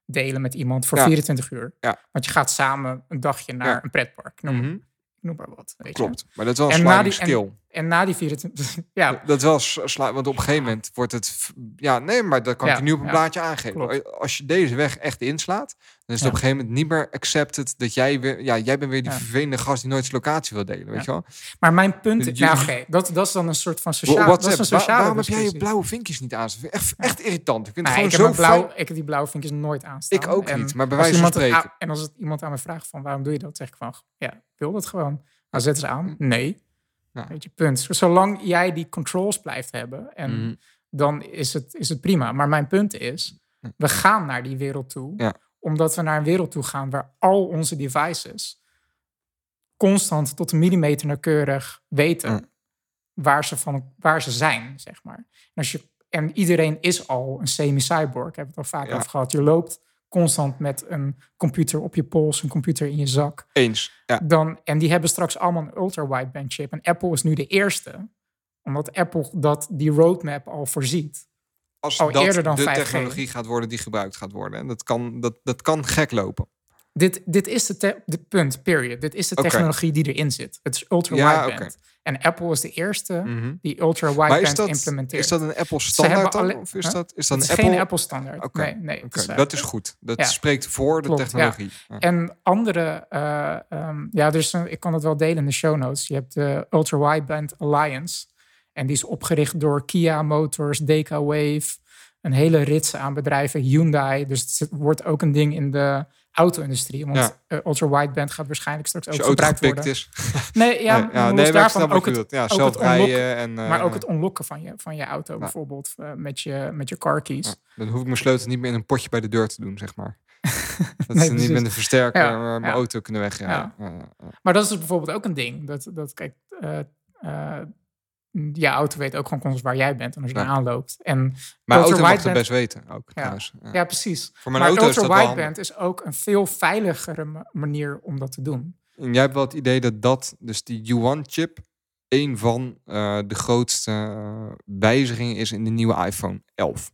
delen met iemand voor 24 uur. Ja. Want je gaat samen een dagje naar een pretpark, noem noem maar wat. Weet klopt, je. Maar dat is wel een sliding skill. En na die 24... Ja. Dat is wel want op een gegeven moment wordt het... Ja, nee, maar dat kan ik nu op een blaadje aangeven. Klopt. Als je deze weg echt inslaat, dan is het op een gegeven moment niet meer accepted dat jij weer... Ja, jij bent weer die vervelende gast die nooit zijn locatie wil delen, weet je wel? Maar mijn punt is... Nou, dat is dan een soort van sociaal... Waarom heb jij je blauwe vinkjes niet aan? Echt irritant. Ik vind het gewoon zo flauw. Ik heb die blauwe vinkjes nooit aanstaan. Ik ook niet, maar bij wijze van spreken. En als het iemand aan me vraagt van waarom doe je dat, zeg ik van... Ja, wil dat gewoon. Nou, zetten ze aan. Nee. Ja. Weet je, punt. Zolang jij die controls blijft hebben, en dan is het prima. Maar mijn punt is, we gaan naar die wereld toe, omdat we naar een wereld toe gaan waar al onze devices constant tot een millimeter nauwkeurig weten waar ze zijn, zeg maar. En iedereen is al een semi-cyborg, ik heb het al vaak over gehad. Je loopt constant met een computer op je pols, een computer in je zak. Eens, ja. En die hebben straks allemaal een ultra-wideband chip. En Apple is nu de eerste. Omdat Apple die roadmap al voorziet. als dat dan de 5G. Technologie gaat worden die gebruikt gaat worden. En dat kan gek lopen. Dit is de punt, period. Dit is de technologie die erin zit. Het is ultra-wideband. Ja, en Apple is de eerste die ultra-wideband implementeert. Is dat een Apple-standaard dan? Of is dat een Apple... geen Apple-standaard. Okay. Nee, dat is goed. Dat spreekt voor de technologie. Ja. En andere... dus ik kan het wel delen in de show notes. Je hebt de Ultra-Wideband Alliance. En die is opgericht door Kia Motors, Decawave... een hele rits aan bedrijven, Hyundai. Dus het wordt ook een ding in de auto-industrie. Want ultra-wideband gaat waarschijnlijk straks ook gebruikt worden. Is. Daarvan ook het zelfrijden. Maar ook het onlokken van je auto bijvoorbeeld met je car keys. Ja, dan hoef ik mijn sleutel niet meer in een potje bij de deur te doen, zeg maar. Dat is niet met een versterker mijn auto kunnen wegrijden. Ja. Maar dat is dus bijvoorbeeld ook een ding. Je auto weet ook gewoon constant waar jij bent en als je eraan loopt. En mijn auto mag het best weten ook. Ja, precies. Voor mijn auto ultra-wideband is ook een veel veiligere manier om dat te doen. En jij hebt wel het idee dat die U1-chip... een van de grootste wijzigingen is in de nieuwe iPhone 11.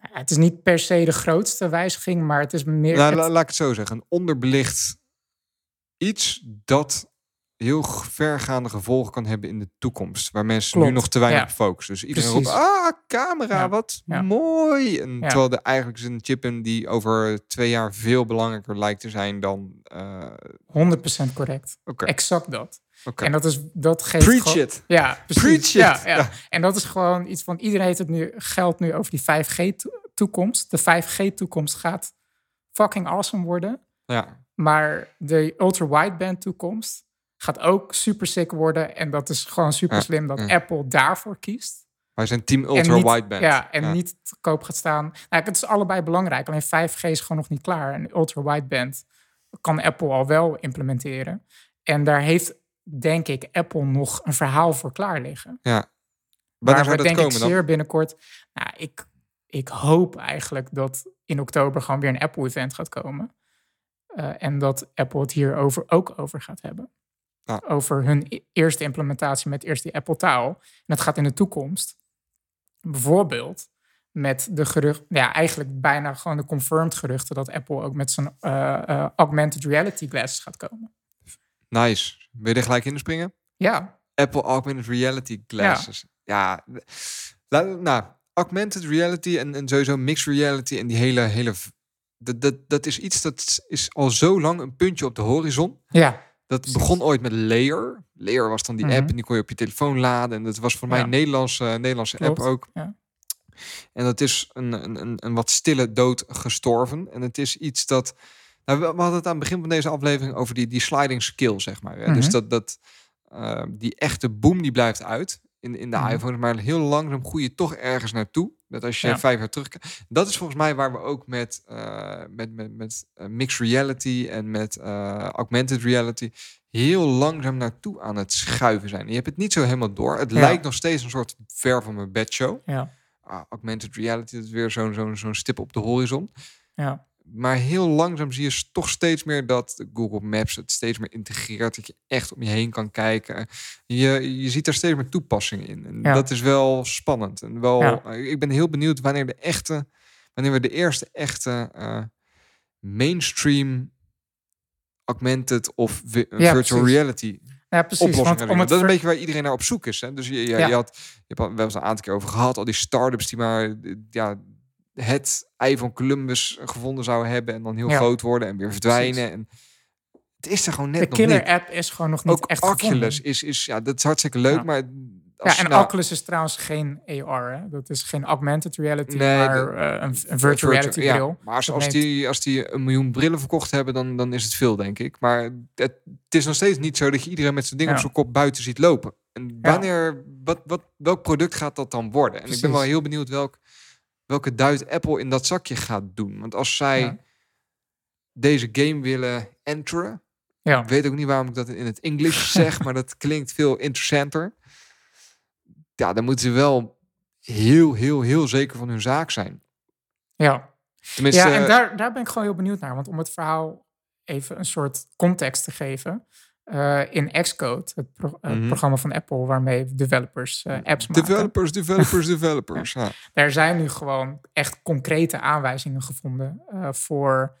Nou, het is niet per se de grootste wijziging, maar het is meer... Nou, laat ik het zo zeggen. Een onderbelicht iets dat... heel vergaande gevolgen kan hebben in de toekomst. Waar mensen nu nog te weinig op focussen. Dus iedereen roept, camera, wat mooi. En terwijl er eigenlijk is een chip in die over 2 jaar... veel belangrijker lijkt te zijn dan... 100% correct. Okay. Exact dat. Okay. En dat geeft... Preach it. Ja, precies. Preach it. Ja. En dat is gewoon iets van... iedereen heeft het nu, geldt nu over die 5G-toekomst. De 5G-toekomst gaat fucking awesome worden. Ja. Maar de ultra-wideband-toekomst... gaat ook super sick worden. En dat is gewoon super slim dat Apple daarvoor kiest. Wij zijn team ultra-wideband. Niet te koop gaat staan. Nou, het is allebei belangrijk. Alleen 5G is gewoon nog niet klaar. En ultra-wideband kan Apple al wel implementeren. En daar heeft, denk ik, Apple nog een verhaal voor klaar liggen. Ja. Waar we denk komen, ik zeer dan? Binnenkort... Nou, ik hoop eigenlijk dat in oktober gewoon weer een Apple-event gaat komen. En dat Apple het hierover ook over gaat hebben. Ja. Over hun eerste implementatie met eerst die Apple-taal. En dat gaat in de toekomst. Bijvoorbeeld met de geruchten... Ja, eigenlijk bijna gewoon de confirmed geruchten... dat Apple ook met zijn augmented reality glasses gaat komen. Nice. Wil je er gelijk in springen? Ja. Apple augmented reality glasses. Ja. Nou, augmented reality en sowieso mixed reality... en die hele... Dat is iets dat is al zo lang een puntje op de horizon. Ja. Dat begon ooit met Layer. Layer was dan die app en die kon je op je telefoon laden. En dat was voor mij een Nederlandse app ook. Ja. En dat is een wat stille dood gestorven. En het is iets dat... Nou, we hadden het aan het begin van deze aflevering over die sliding skill, zeg maar. Mm-hmm. Dus dat die echte boom die blijft uit in de iPhone. Maar heel langzaam groei je toch ergens naartoe. Dat als je 5 jaar terugkijkt... Dat is volgens mij waar we ook met mixed reality en met augmented reality... heel langzaam naartoe aan het schuiven zijn. En je hebt het niet zo helemaal door. Het lijkt nog steeds een soort ver van mijn bed show. Ja. Augmented reality, dat is weer zo'n stip op de horizon. Ja. Maar heel langzaam zie je toch steeds meer dat Google Maps het steeds meer integreert. Dat je echt om je heen kan kijken. Je ziet daar steeds meer toepassingen in. En dat is wel spannend. En ik ben heel benieuwd wanneer we de eerste echte mainstream augmented of virtual reality... Ja, precies. Want dat is een beetje waar iedereen naar op zoek is. Hè? Dus je hebt wel eens een aantal keer over gehad. Al die start-ups die maar... het ei van Columbus gevonden zou hebben... en dan heel groot worden en weer verdwijnen. En het is er gewoon net nog niet. De killer app is gewoon nog niet ook echt Oculus is dat is hartstikke leuk, maar... Oculus is trouwens geen AR, hè? Dat is geen augmented reality, maar een virtual reality bril. Ja. Maar als die 1 miljoen brillen verkocht hebben, dan is het veel, denk ik. Maar het is nog steeds niet zo dat je iedereen met zijn ding op zijn kop buiten ziet lopen. En wanneer, welk product gaat dat dan worden? En ik ben wel heel benieuwd welke duit Apple in dat zakje gaat doen. Want als zij deze game willen enteren... Ik weet ook niet waarom ik dat in het Engels zeg... maar dat klinkt veel interessanter. Ja, dan moeten ze wel heel, heel, heel zeker van hun zaak zijn. Ja, tenminste, en daar ben ik gewoon heel benieuwd naar. Want om het verhaal even een soort context te geven... in Xcode, het programma van Apple waarmee developers apps maken. Developers. Ja. Er zijn nu gewoon echt concrete aanwijzingen gevonden voor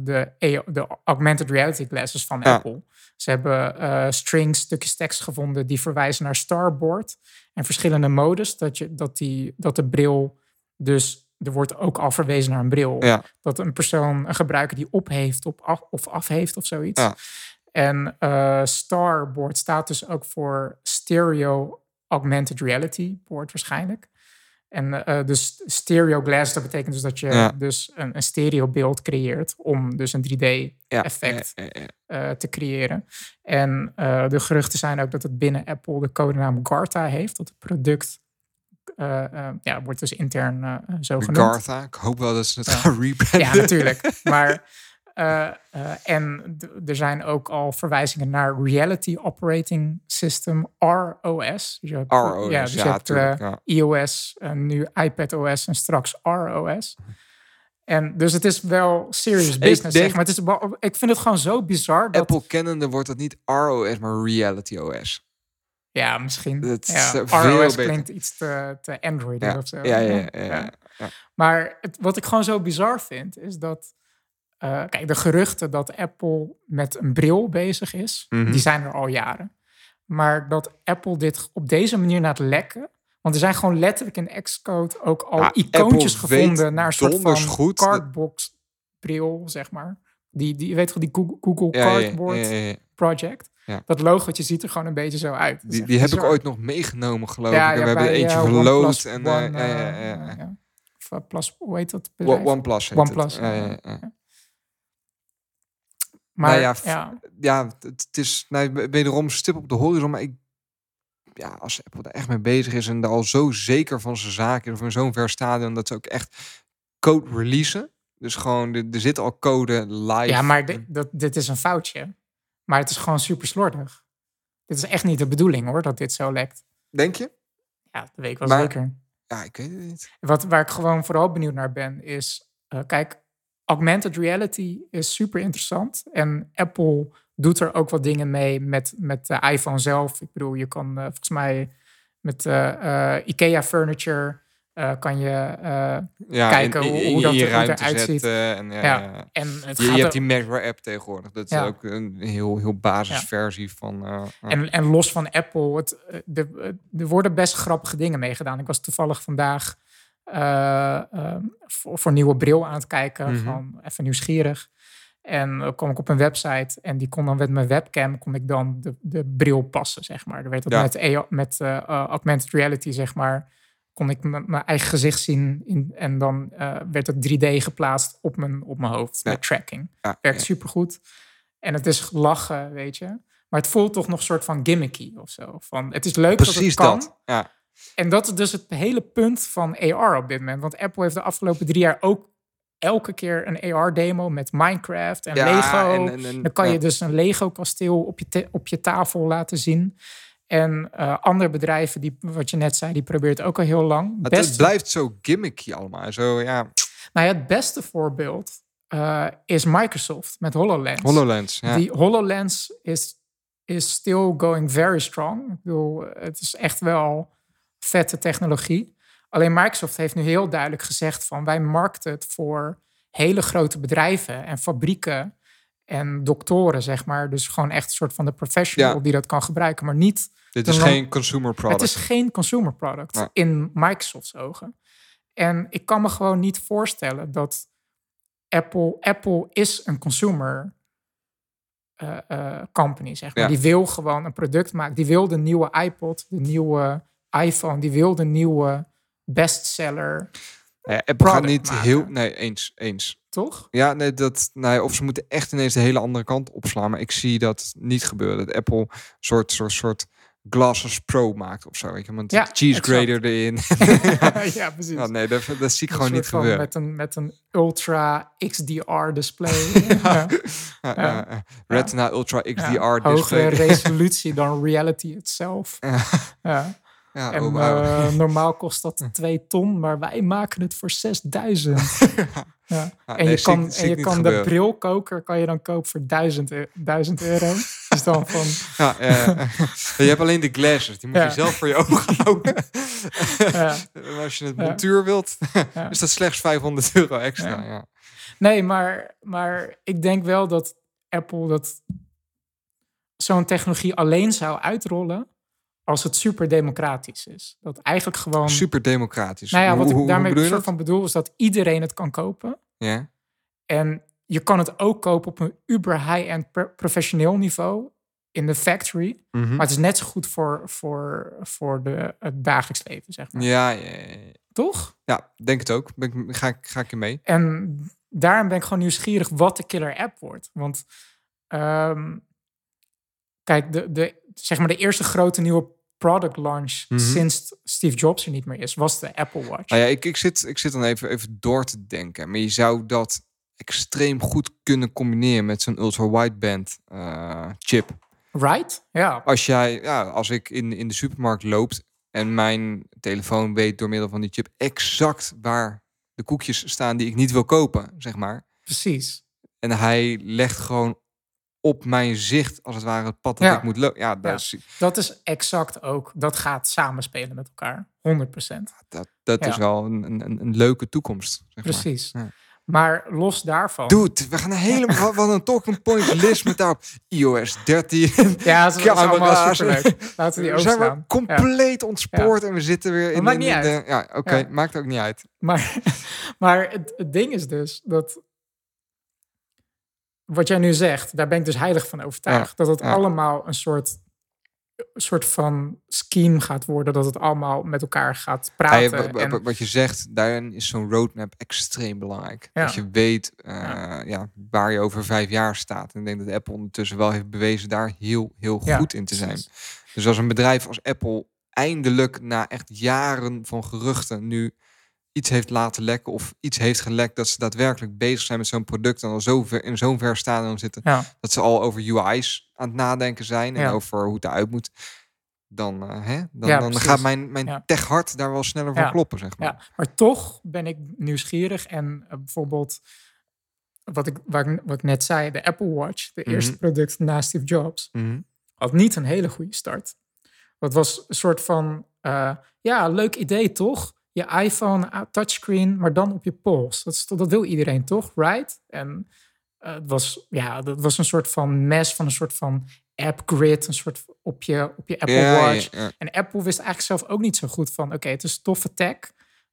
de augmented reality glasses van Apple. Ze hebben strings, stukjes tekst gevonden die verwijzen naar Starboard en verschillende modes, dat de bril dus... Er wordt ook al verwezen naar een bril. Ja. Dat een gebruiker die opheeft of afheeft of zoiets. Ja. En Starboard staat dus ook voor Stereo Augmented Reality Board waarschijnlijk. En dus Stereo Glass, dat betekent dus dat je dus een stereo beeld creëert... om dus een 3D-effect te creëren. En de geruchten zijn ook dat het binnen Apple de codenaam Garta heeft. Dat het product... wordt dus intern zo genoemd. Gartha, ik hoop wel dat ze het gaan rebranden. Ja, natuurlijk. Maar er zijn ook al verwijzingen naar Reality Operating System, ROS. ROS, ja. Dus je hebt iOS, nu iPadOS en straks ROS. En dus het is wel serious business, maar ik vind het gewoon zo bizar. Dat Apple kennende wordt het niet ROS, maar Reality OS. Ja, misschien. ROS klinkt iets te Android of zo. Ja. Maar wat ik gewoon zo bizar vind, is dat... kijk, de geruchten dat Apple met een bril bezig is, die zijn er al jaren. Maar dat Apple dit op deze manier laat lekken... Want er zijn gewoon letterlijk in Xcode ook al icoontjes gevonden... naar een soort van cardbox-bril, zeg maar. Die weet je wel, die Google Cardboard Project... Ja. Dat logootje ziet er gewoon een beetje zo uit. Die heb ik ooit nog meegenomen, geloof ik. We hebben eentje verloot. Hoe heet dat bedrijf? OnePlus. OnePlus. Maar het is wederom stip op de horizon. Maar als Apple er echt mee bezig is... en er al zo zeker van zijn zaken... of in zo'n ver stadium dat ze ook echt code releasen. Dus gewoon, er zit al code live. Ja, maar dit is een foutje. Maar het is gewoon super slordig. Dit is echt niet de bedoeling hoor, dat dit zo lekt. Denk je? Ja, dat weet ik wel zeker. Ja, ik weet het niet. Waar ik gewoon vooral benieuwd naar ben is... kijk, augmented reality is super interessant. En Apple doet er ook wat dingen mee met de iPhone zelf. Ik bedoel, je kan volgens mij met IKEA furniture... kan je kijken hoe dat eruit ziet. Je hebt die Macro app tegenwoordig. Dat is ook een heel basisversie van... En los van Apple, er worden best grappige dingen mee gedaan. Ik was toevallig vandaag voor een nieuwe bril aan het kijken. Gewoon even nieuwsgierig. En dan kwam ik op een website en die kon dan met mijn webcam de bril passen, zeg maar. Er werd dat met augmented reality, zeg maar... kon ik mijn eigen gezicht zien. En dan werd het 3D geplaatst op mijn hoofd. Met tracking. Ja, werkt supergoed. En het is lachen, weet je. Maar het voelt toch nog een soort van gimmicky of zo. Van, het is leuk dat het kan. Ja. En dat is dus het hele punt van AR op dit moment. Want Apple heeft de afgelopen 3 jaar ook elke keer een AR-demo... met Minecraft en Lego. Dan kan je dus een Lego-kasteel op je tafel laten zien... En andere bedrijven, wat je net zei, die probeert ook al heel lang. Het blijft zo gimmicky allemaal. Het beste voorbeeld is Microsoft met HoloLens. Die HoloLens is still going very strong. Ik bedoel, het is echt wel vette technologie. Alleen Microsoft heeft nu heel duidelijk gezegd van... wij markten het voor hele grote bedrijven en fabrieken... en doktoren, zeg maar. Dus gewoon echt een soort van de professional die dat kan gebruiken. Maar niet... Dit is geen consumer product. Het is geen consumer product in Microsoft's ogen. En ik kan me gewoon niet voorstellen dat Apple is een consumer company, zeg maar. Ja. Die wil gewoon een product maken. Die wil de nieuwe iPod, de nieuwe iPhone. Die wil de nieuwe bestseller... Apple gaat niet maken. Eens. Toch? Ja, nee, of ze moeten echt ineens de hele andere kant opslaan. Maar ik zie dat niet gebeuren. Dat Apple een soort Glasses Pro maakt of zo. Weet je? Want cheese grater erin. Ja, precies. Ja, nee, dat zie ik gewoon niet gebeuren. Met een ultra XDR display. Retina ultra XDR display. Hogere resolutie dan reality itself. Ja. Ja, en normaal kost dat 2 ton, maar wij maken het voor 6.000. Ja. Ah, en nee, je kan de brilkoker kan je dan kopen voor €1000. Dus dan van... Ja, je hebt alleen de glasses. Die moet je zelf voor je ogen houden. En als je het montuur wilt, is dat slechts €500 extra. Ja. Ja. Nee, maar ik denk wel dat Apple dat zo'n technologie alleen zou uitrollen als het super democratisch is. Dat eigenlijk gewoon... Super democratisch? Nou ja, wat ik daarmee een soort van bedoel is dat iedereen het kan kopen. Ja. En je kan het ook kopen op een uber high-end professioneel niveau in de factory. Mm-hmm. Maar het is net zo goed voor het dagelijks leven, zeg maar. Ja. Toch? Ja, denk het ook. Ga ik je mee. En daarom ben ik gewoon nieuwsgierig wat de killer app wordt. Want kijk, zeg maar de eerste grote nieuwe product launch sinds Steve Jobs er niet meer is, was de Apple Watch. Nou ja, ik zit dan even door te denken. Maar je zou dat extreem goed kunnen combineren met zo'n ultra-wideband chip. Right? Ja. Als ik in de supermarkt loop en mijn telefoon weet door middel van die chip exact waar de koekjes staan die ik niet wil kopen, zeg maar. Precies. En hij legt gewoon op mijn zicht, als het ware, het pad dat ik moet lopen. Ja, dat is exact ook. Dat gaat samenspelen met elkaar. 100%. Dat is wel een leuke toekomst. Zeg precies. Maar. Ja. Maar los daarvan... Dude, we gaan helemaal van een talking point list met daarop iOS 13. Ja, dat is allemaal superleuk. Laten we die overslaan. We zijn we compleet ontspoord en we zitten weer in... Maakt niet uit. Maakt ook niet uit. Maar het ding is dus dat... Wat jij nu zegt, daar ben ik dus heilig van overtuigd. Ja, dat het allemaal een soort van scheme gaat worden. Dat het allemaal met elkaar gaat praten. Ja, wat je zegt, daarin is zo'n roadmap extreem belangrijk. Ja. Dat je weet waar je over 5 jaar staat. En ik denk dat Apple ondertussen wel heeft bewezen daar heel goed in te zijn. Precies. Dus als een bedrijf als Apple eindelijk na echt jaren van geruchten nu... iets heeft laten lekken of iets heeft gelekt... dat ze daadwerkelijk bezig zijn met zo'n product... en al in zo'n ver stadium zitten... dat ze al over UI's aan het nadenken zijn... en over hoe het eruit moet... dan gaat mijn tech-hart daar wel sneller van kloppen, zeg maar. Ja. Maar toch ben ik nieuwsgierig... en bijvoorbeeld... wat ik net zei, de Apple Watch... de eerste product na Steve Jobs... had niet een hele goede start. Dat was een soort van... leuk idee, toch? Je iPhone touchscreen, maar dan op je pols. Dat wil iedereen toch, right? En dat was een soort van mes van een soort van app-grid, een soort op je Apple Watch. Ja. En Apple wist eigenlijk zelf ook niet zo goed van, oké, het is toffe tech,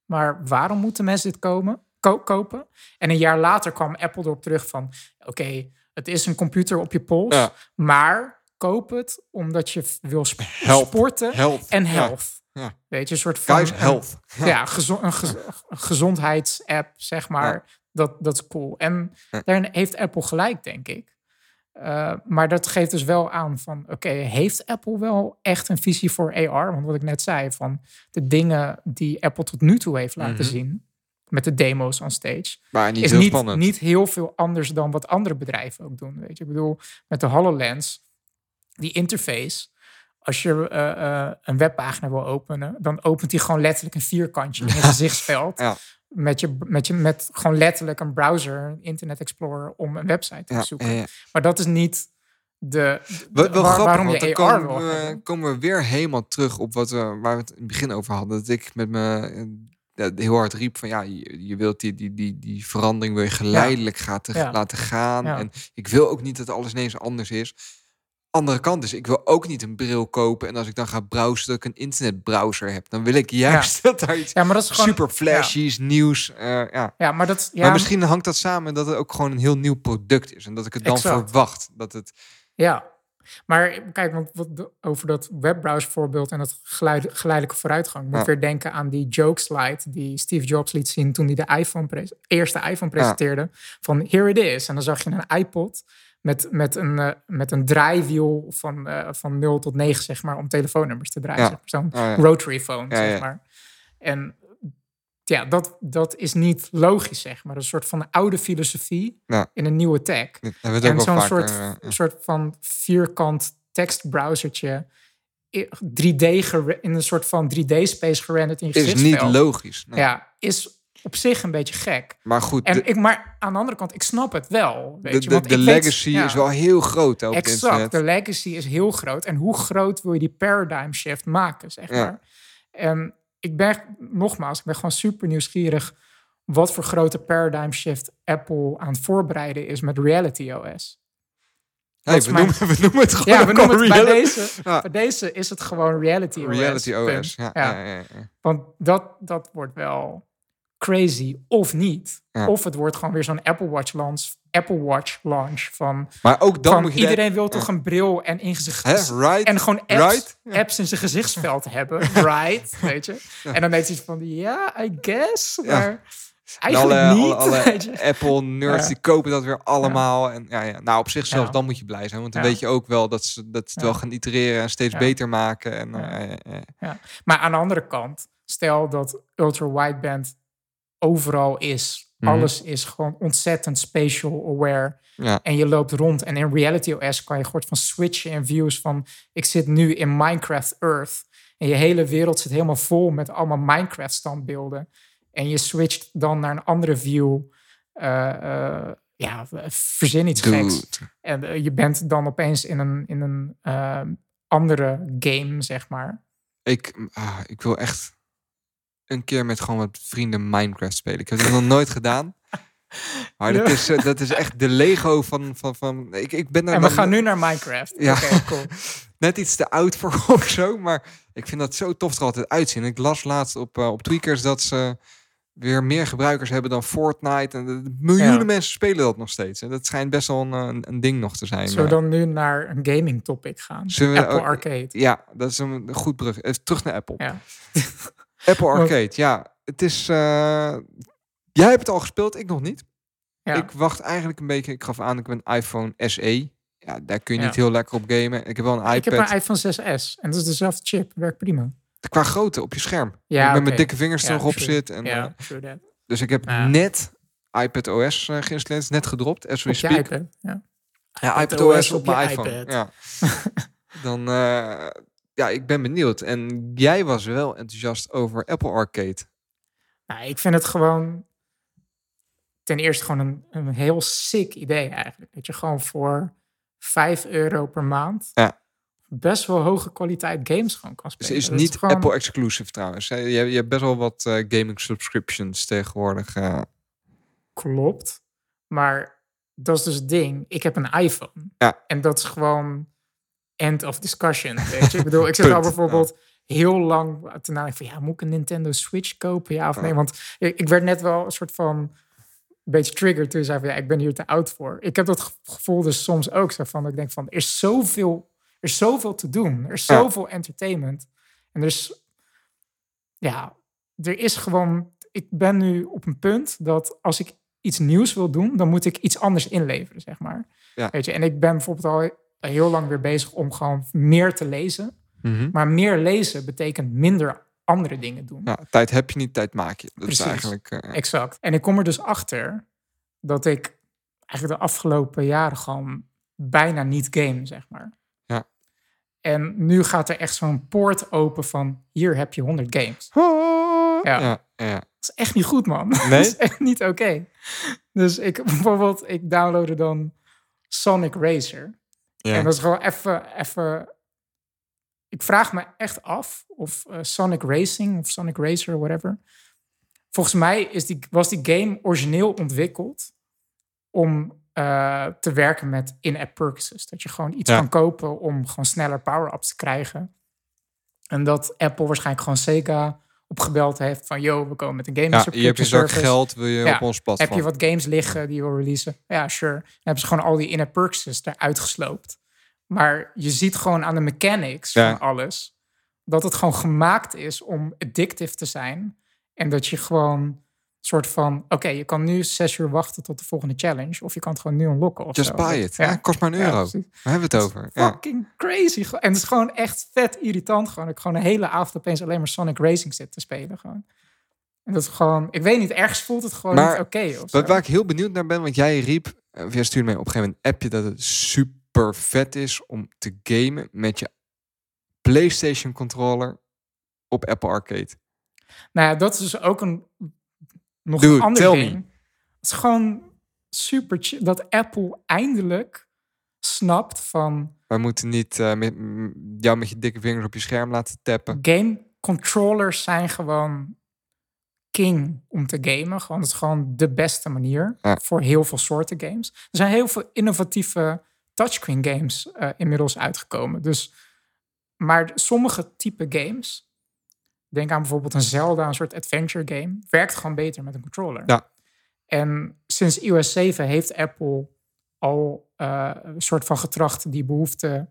maar waarom moeten mensen dit kopen? En een jaar later kwam Apple erop terug van, oké, het is een computer op je pols, maar koop het omdat je wil sporten en health. Ja. Weet je, een soort van... health. Een gezondheidsapp, zeg maar. Ja. Dat is cool. En daarin heeft Apple gelijk, denk ik. Maar dat geeft dus wel aan van... Oké, heeft Apple wel echt een visie voor AR? Want wat ik net zei, van de dingen die Apple tot nu toe heeft laten zien... met de demo's on stage... Maar niet is heel niet heel veel anders dan wat andere bedrijven ook doen. Weet je, ik bedoel, met de HoloLens, die interface... Als je een webpagina wil openen... dan opent hij gewoon letterlijk een vierkantje in het gezichtsveld. Ja. Met gewoon letterlijk een browser, een Internet Explorer... om een website te zoeken. Ja. Maar dat is niet waarom je AR wil hebben. Komen we weer helemaal terug op waar we het in het begin over hadden. Dat ik met me heel hard riep van... je wilt die verandering wil je geleidelijk laten gaan. Ja. En ik wil ook niet dat alles ineens anders is... Andere kant is, ik wil ook niet een bril kopen... en als ik dan ga browsen, dat ik een internetbrowser heb. Dan wil ik juist dat daar iets maar dat is gewoon, super flashies, nieuws... Maar misschien hangt dat samen dat het ook gewoon een heel nieuw product is... en dat ik het dan verwacht. Dat het... Ja, maar kijk, want over dat webbrowser voorbeeld... en dat geleidelijke vooruitgang... moet weer denken aan die joke slide... die Steve Jobs liet zien toen hij de eerste iPhone presenteerde... van here it is, en dan zag je een iPod... Met een draaiwiel van 0 tot 9, zeg maar, om telefoonnummers te draaien. Ja. Zeg maar. Zo'n rotary phone, zeg maar. En dat is niet logisch, zeg maar. Een soort van oude filosofie in een nieuwe tech. En zo'n soort van vierkant tekstbrowsertje... 3D in een soort van 3D-space gerenderd in je gezichtsveld. Is niet logisch. Nee. Ja, is op zich een beetje gek. Maar goed. Maar aan de andere kant, ik snap het wel. Weet je? Want de legacy is wel heel groot. Hè, op exact, internet. De legacy is heel groot. En hoe groot wil je die paradigm shift maken, zeg maar. En ik ben gewoon super nieuwsgierig wat voor grote paradigm shift Apple aan het voorbereiden is met Reality OS. We noemen het gewoon. Ja, we noemen het bij deze. Ja. Bij deze is het gewoon Reality OS. Ja. Want dat wordt wel crazy of niet. Ja. Of het wordt gewoon weer zo'n Apple Watch launch van. Maar ook dan moet je iedereen wil toch een bril en in zijn gezicht en gewoon apps in zijn gezichtsveld hebben. Right, weet je. Ja. En dan weet je van I guess. Maar eigenlijk alle Apple-nerds die kopen dat weer allemaal. En, nou, op zich zelfs dan moet je blij zijn. Want dan weet je ook wel dat ze dat wel gaan itereren en steeds beter maken. En, Maar aan de andere kant, stel dat ultra-wideband overal is. Alles is gewoon ontzettend spatial aware. Ja. En je loopt rond. En in Reality OS kan je gewoon van switchen en views van ik zit nu in Minecraft Earth. En je hele wereld zit helemaal vol met allemaal Minecraft standbeelden. En je switcht dan naar een andere view. Verzin iets geks. En je bent dan opeens in een andere game, zeg maar. Ik wil echt een keer met gewoon wat vrienden Minecraft spelen. Ik heb dat nog nooit gedaan. Maar dat is echt de Lego van ik ben daar. En we gaan nu naar Minecraft. Ja. Okay, cool. Net iets te oud voor of zo, maar ik vind dat zo tof er altijd uitzien. Ik las laatst op Tweakers dat ze weer meer gebruikers hebben dan Fortnite. En miljoenen mensen spelen dat nog steeds. En dat schijnt best wel een ding nog te zijn. Zullen we dan nu naar een gaming topic gaan? Apple Arcade. Ja, dat is een goed brug. Terug naar Apple. Ja. Apple Arcade, het is... jij hebt het al gespeeld, ik nog niet. Ja. Ik wacht eigenlijk een beetje... Ik gaf aan, ik heb een iPhone SE. Ja, daar kun je niet heel lekker op gamen. Ik heb wel een iPad. Ik heb een iPhone 6S. En dat is dezelfde chip. Werkt prima. Qua grootte op je scherm. Ja, met mijn dikke vingers erop zit. En, dus ik heb net iPad OS geïnstalleerd. Net gedropt. As we speak. iPad OS op mijn iPhone. Ja. Dan... ik ben benieuwd. En jij was wel enthousiast over Apple Arcade. Nou, ik vind het gewoon... Ten eerste gewoon een heel sick idee eigenlijk. Dat je gewoon voor €5 per maand... best wel hoge kwaliteit games gewoon kan spelen. Dus het is niet gewoon... Apple exclusive trouwens. Je hebt best wel wat gaming subscriptions tegenwoordig. Klopt. Maar dat is dus het ding. Ik heb een iPhone. Ja. En dat is gewoon... End of discussion. Weet je? Ik bedoel, ik zit al bijvoorbeeld heel lang te nadenken van... moet ik een Nintendo Switch kopen? Ja of nee? Want ik werd net wel een soort van... een beetje triggered toen je zei van... ik ben hier te oud voor. Ik heb dat gevoel dus soms ook. Zo van, ik denk van, er is zoveel te doen. Er is zoveel entertainment. En er is gewoon... Ik ben nu op een punt dat als ik iets nieuws wil doen... dan moet ik iets anders inleveren, zeg maar. Ja. Weet je? En ik ben bijvoorbeeld al... heel lang weer bezig om gewoon meer te lezen. Mm-hmm. Maar meer lezen betekent minder andere dingen doen. Ja, tijd heb je niet, tijd maak je. Dat precies, is eigenlijk, exact. En ik kom er dus achter dat ik eigenlijk de afgelopen jaren gewoon bijna niet game, zeg maar. Ja. En nu gaat er echt zo'n poort open van hier heb je 100 games. Ja. Dat is echt niet goed, man. Nee? Dat is echt niet oké. Dus ik downloadde dan Sonic Racer. Ja. En dat is gewoon even... Ik vraag me echt af of Sonic Racing of Sonic Racer, whatever. Volgens mij was die game origineel ontwikkeld om te werken met in-app purchases. Dat je gewoon iets kan kopen om gewoon sneller power-ups te krijgen. En dat Apple waarschijnlijk gewoon Sega opgebeld heeft van... we komen met een game subscription service. Je hebt dus ook geld, wil je op ons platform. Heb je wat games liggen die je wil releasen? Ja, sure. Dan hebben ze gewoon al die in-app purchases eruit gesloopt. Maar je ziet gewoon aan de mechanics van alles... dat het gewoon gemaakt is om addictive te zijn. En dat je gewoon soort van... je kan nu 6 uur wachten tot de volgende challenge. Of je kan het gewoon nu unlocken. Of just buy it. Ja, kost maar €1. Daar hebben we het over. Fucking crazy. En het is gewoon echt vet irritant. Gewoon. Dat ik gewoon een hele avond opeens alleen maar Sonic Racing zit te spelen. Gewoon. En dat is gewoon... Ik weet niet, ergens voelt het gewoon niet oké. Waar ik heel benieuwd naar ben, want jij riep... Of jij stuurde mij op een gegeven moment een appje dat het super vet is om te gamen met je PlayStation controller op Apple Arcade. Nou ja, dat is dus ook een... nog een ander ding. Het is gewoon super chill dat Apple eindelijk snapt van... We moeten niet jou met je dikke vinger op je scherm laten tappen. Game controllers zijn gewoon king om te gamen. Gewoon, het is gewoon de beste manier voor heel veel soorten games. Er zijn heel veel innovatieve touchscreen games inmiddels uitgekomen. Dus, maar sommige type games... Denk aan bijvoorbeeld een Zelda, een soort adventure game. Werkt gewoon beter met een controller. Ja. En sinds iOS 7 heeft Apple al een soort van getracht die behoefte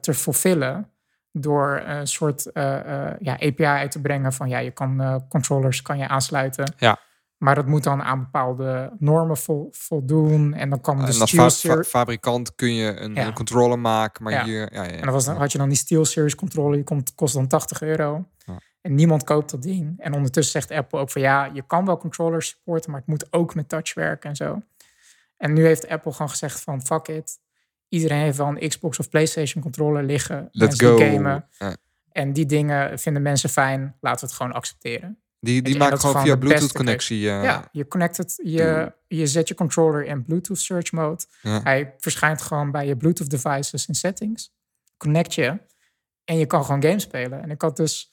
te vervullen. Door een soort API uit te brengen van je kan controllers kan je aansluiten. Ja. Maar dat moet dan aan bepaalde normen voldoen. En dan kan de fabrikant kun je een controller maken. Maar en dan had je dan die SteelSeries controller. Die kost dan €80. Ja. En niemand koopt dat ding. En ondertussen zegt Apple ook van je kan wel controllers supporten. Maar het moet ook met touch werken en zo. En nu heeft Apple gewoon gezegd van fuck it. Iedereen heeft wel een Xbox of PlayStation controller liggen. Let's go. Gamen. Ja. En die dingen vinden mensen fijn. Laten we het gewoon accepteren. Die maken gewoon via Bluetooth connectie. Je connect het, je zet je controller in Bluetooth search mode. Ja. Hij verschijnt gewoon bij je Bluetooth devices in settings. Connect je. En je kan gewoon games spelen. En ik had dus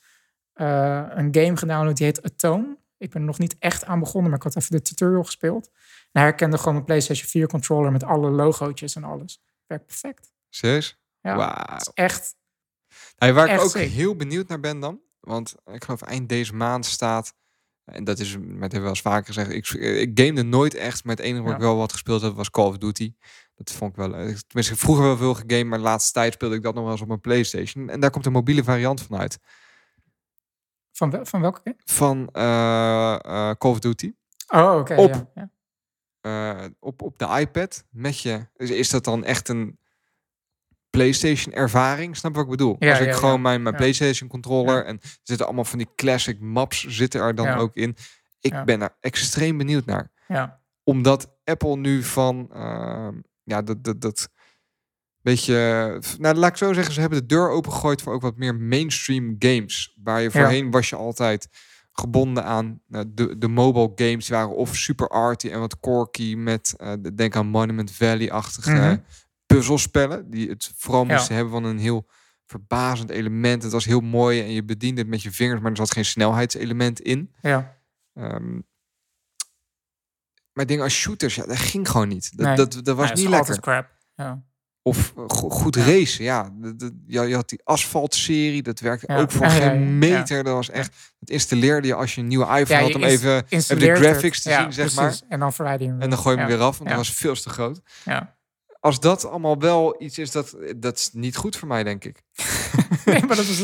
een game gedownload die heet Atone. Ik ben er nog niet echt aan begonnen, maar ik had even de tutorial gespeeld. En hij herkende gewoon een PlayStation 4 controller met alle logootjes en alles. Werkt perfect. Serieus? Ja, wow. Het is echt... waar echt ik ook heel benieuwd naar ben dan. Want ik geloof eind deze maand staat... En dat is, met hebben we wel eens vaker gezegd... Ik gamede nooit echt. Maar het enige wat ik wel wat gespeeld heb was Call of Duty. Dat vond ik wel... Tenminste, vroeger wel veel gegamed. Maar de laatste tijd speelde ik dat nog wel eens op mijn PlayStation. En daar komt een mobiele variant van uit. Van welke game? Van Call of Duty. Oh, oké. Op de iPad met je... Dus is dat dan echt een... PlayStation ervaring, snap je wat ik bedoel? Ja, als ik gewoon mijn PlayStation controller en zitten allemaal van die classic maps zitten er dan ook in. Ik ben er extreem benieuwd naar. Ja. Omdat Apple nu van dat beetje, laat ik zo zeggen, ze hebben de deur opengegooid voor ook wat meer mainstream games. Waar je voorheen was je altijd gebonden aan de mobile games. Die waren of super arty en wat quirky met denk aan Monument Valley-achtige puzzelspellen, die het vooral moesten hebben van een heel verbazend element. Het was heel mooi en je bediende het met je vingers, maar er zat geen snelheidselement in. Ja. Maar dingen als shooters, daar ging gewoon niet. Dat was niet lekker. Crap. Ja. Of goed racen, Je had die asfaltserie, dat werkte ook voor geen meter. Dat was echt, dat installeerde je als je een nieuwe iPhone had om even de graphics te zien, zeg maar. En dan verwijder je hem. En dan gooi je hem weer af, want dat was veel te groot. Ja. Als dat allemaal wel iets is, dat is niet goed voor mij, denk ik. Nee, maar dat is...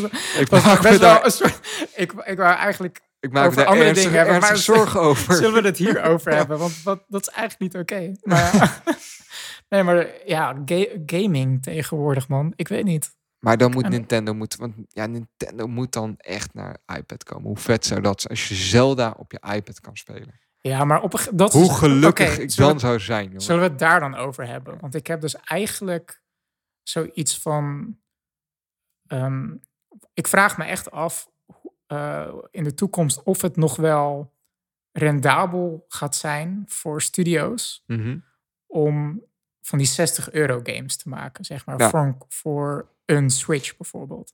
Ik wou eigenlijk... Ik maak over andere dingen hebben. Maar zorgen over. Zullen we het hierover hebben? Want dat is eigenlijk niet oké. Maar, nee, maar gaming tegenwoordig, man. Ik weet niet. Maar dan moet Nintendo... Nintendo moet dan echt naar iPad komen. Hoe vet zou dat zijn als je Zelda op je iPad kan spelen? Ja, maar dat hoe gelukkig ik dan zou zijn. Jongen. Zullen we het daar dan over hebben? Want ik heb dus eigenlijk zoiets van... ik vraag me echt af in de toekomst of het nog wel rendabel gaat zijn voor studio's om van die €60 games te maken, zeg maar, voor een Switch bijvoorbeeld.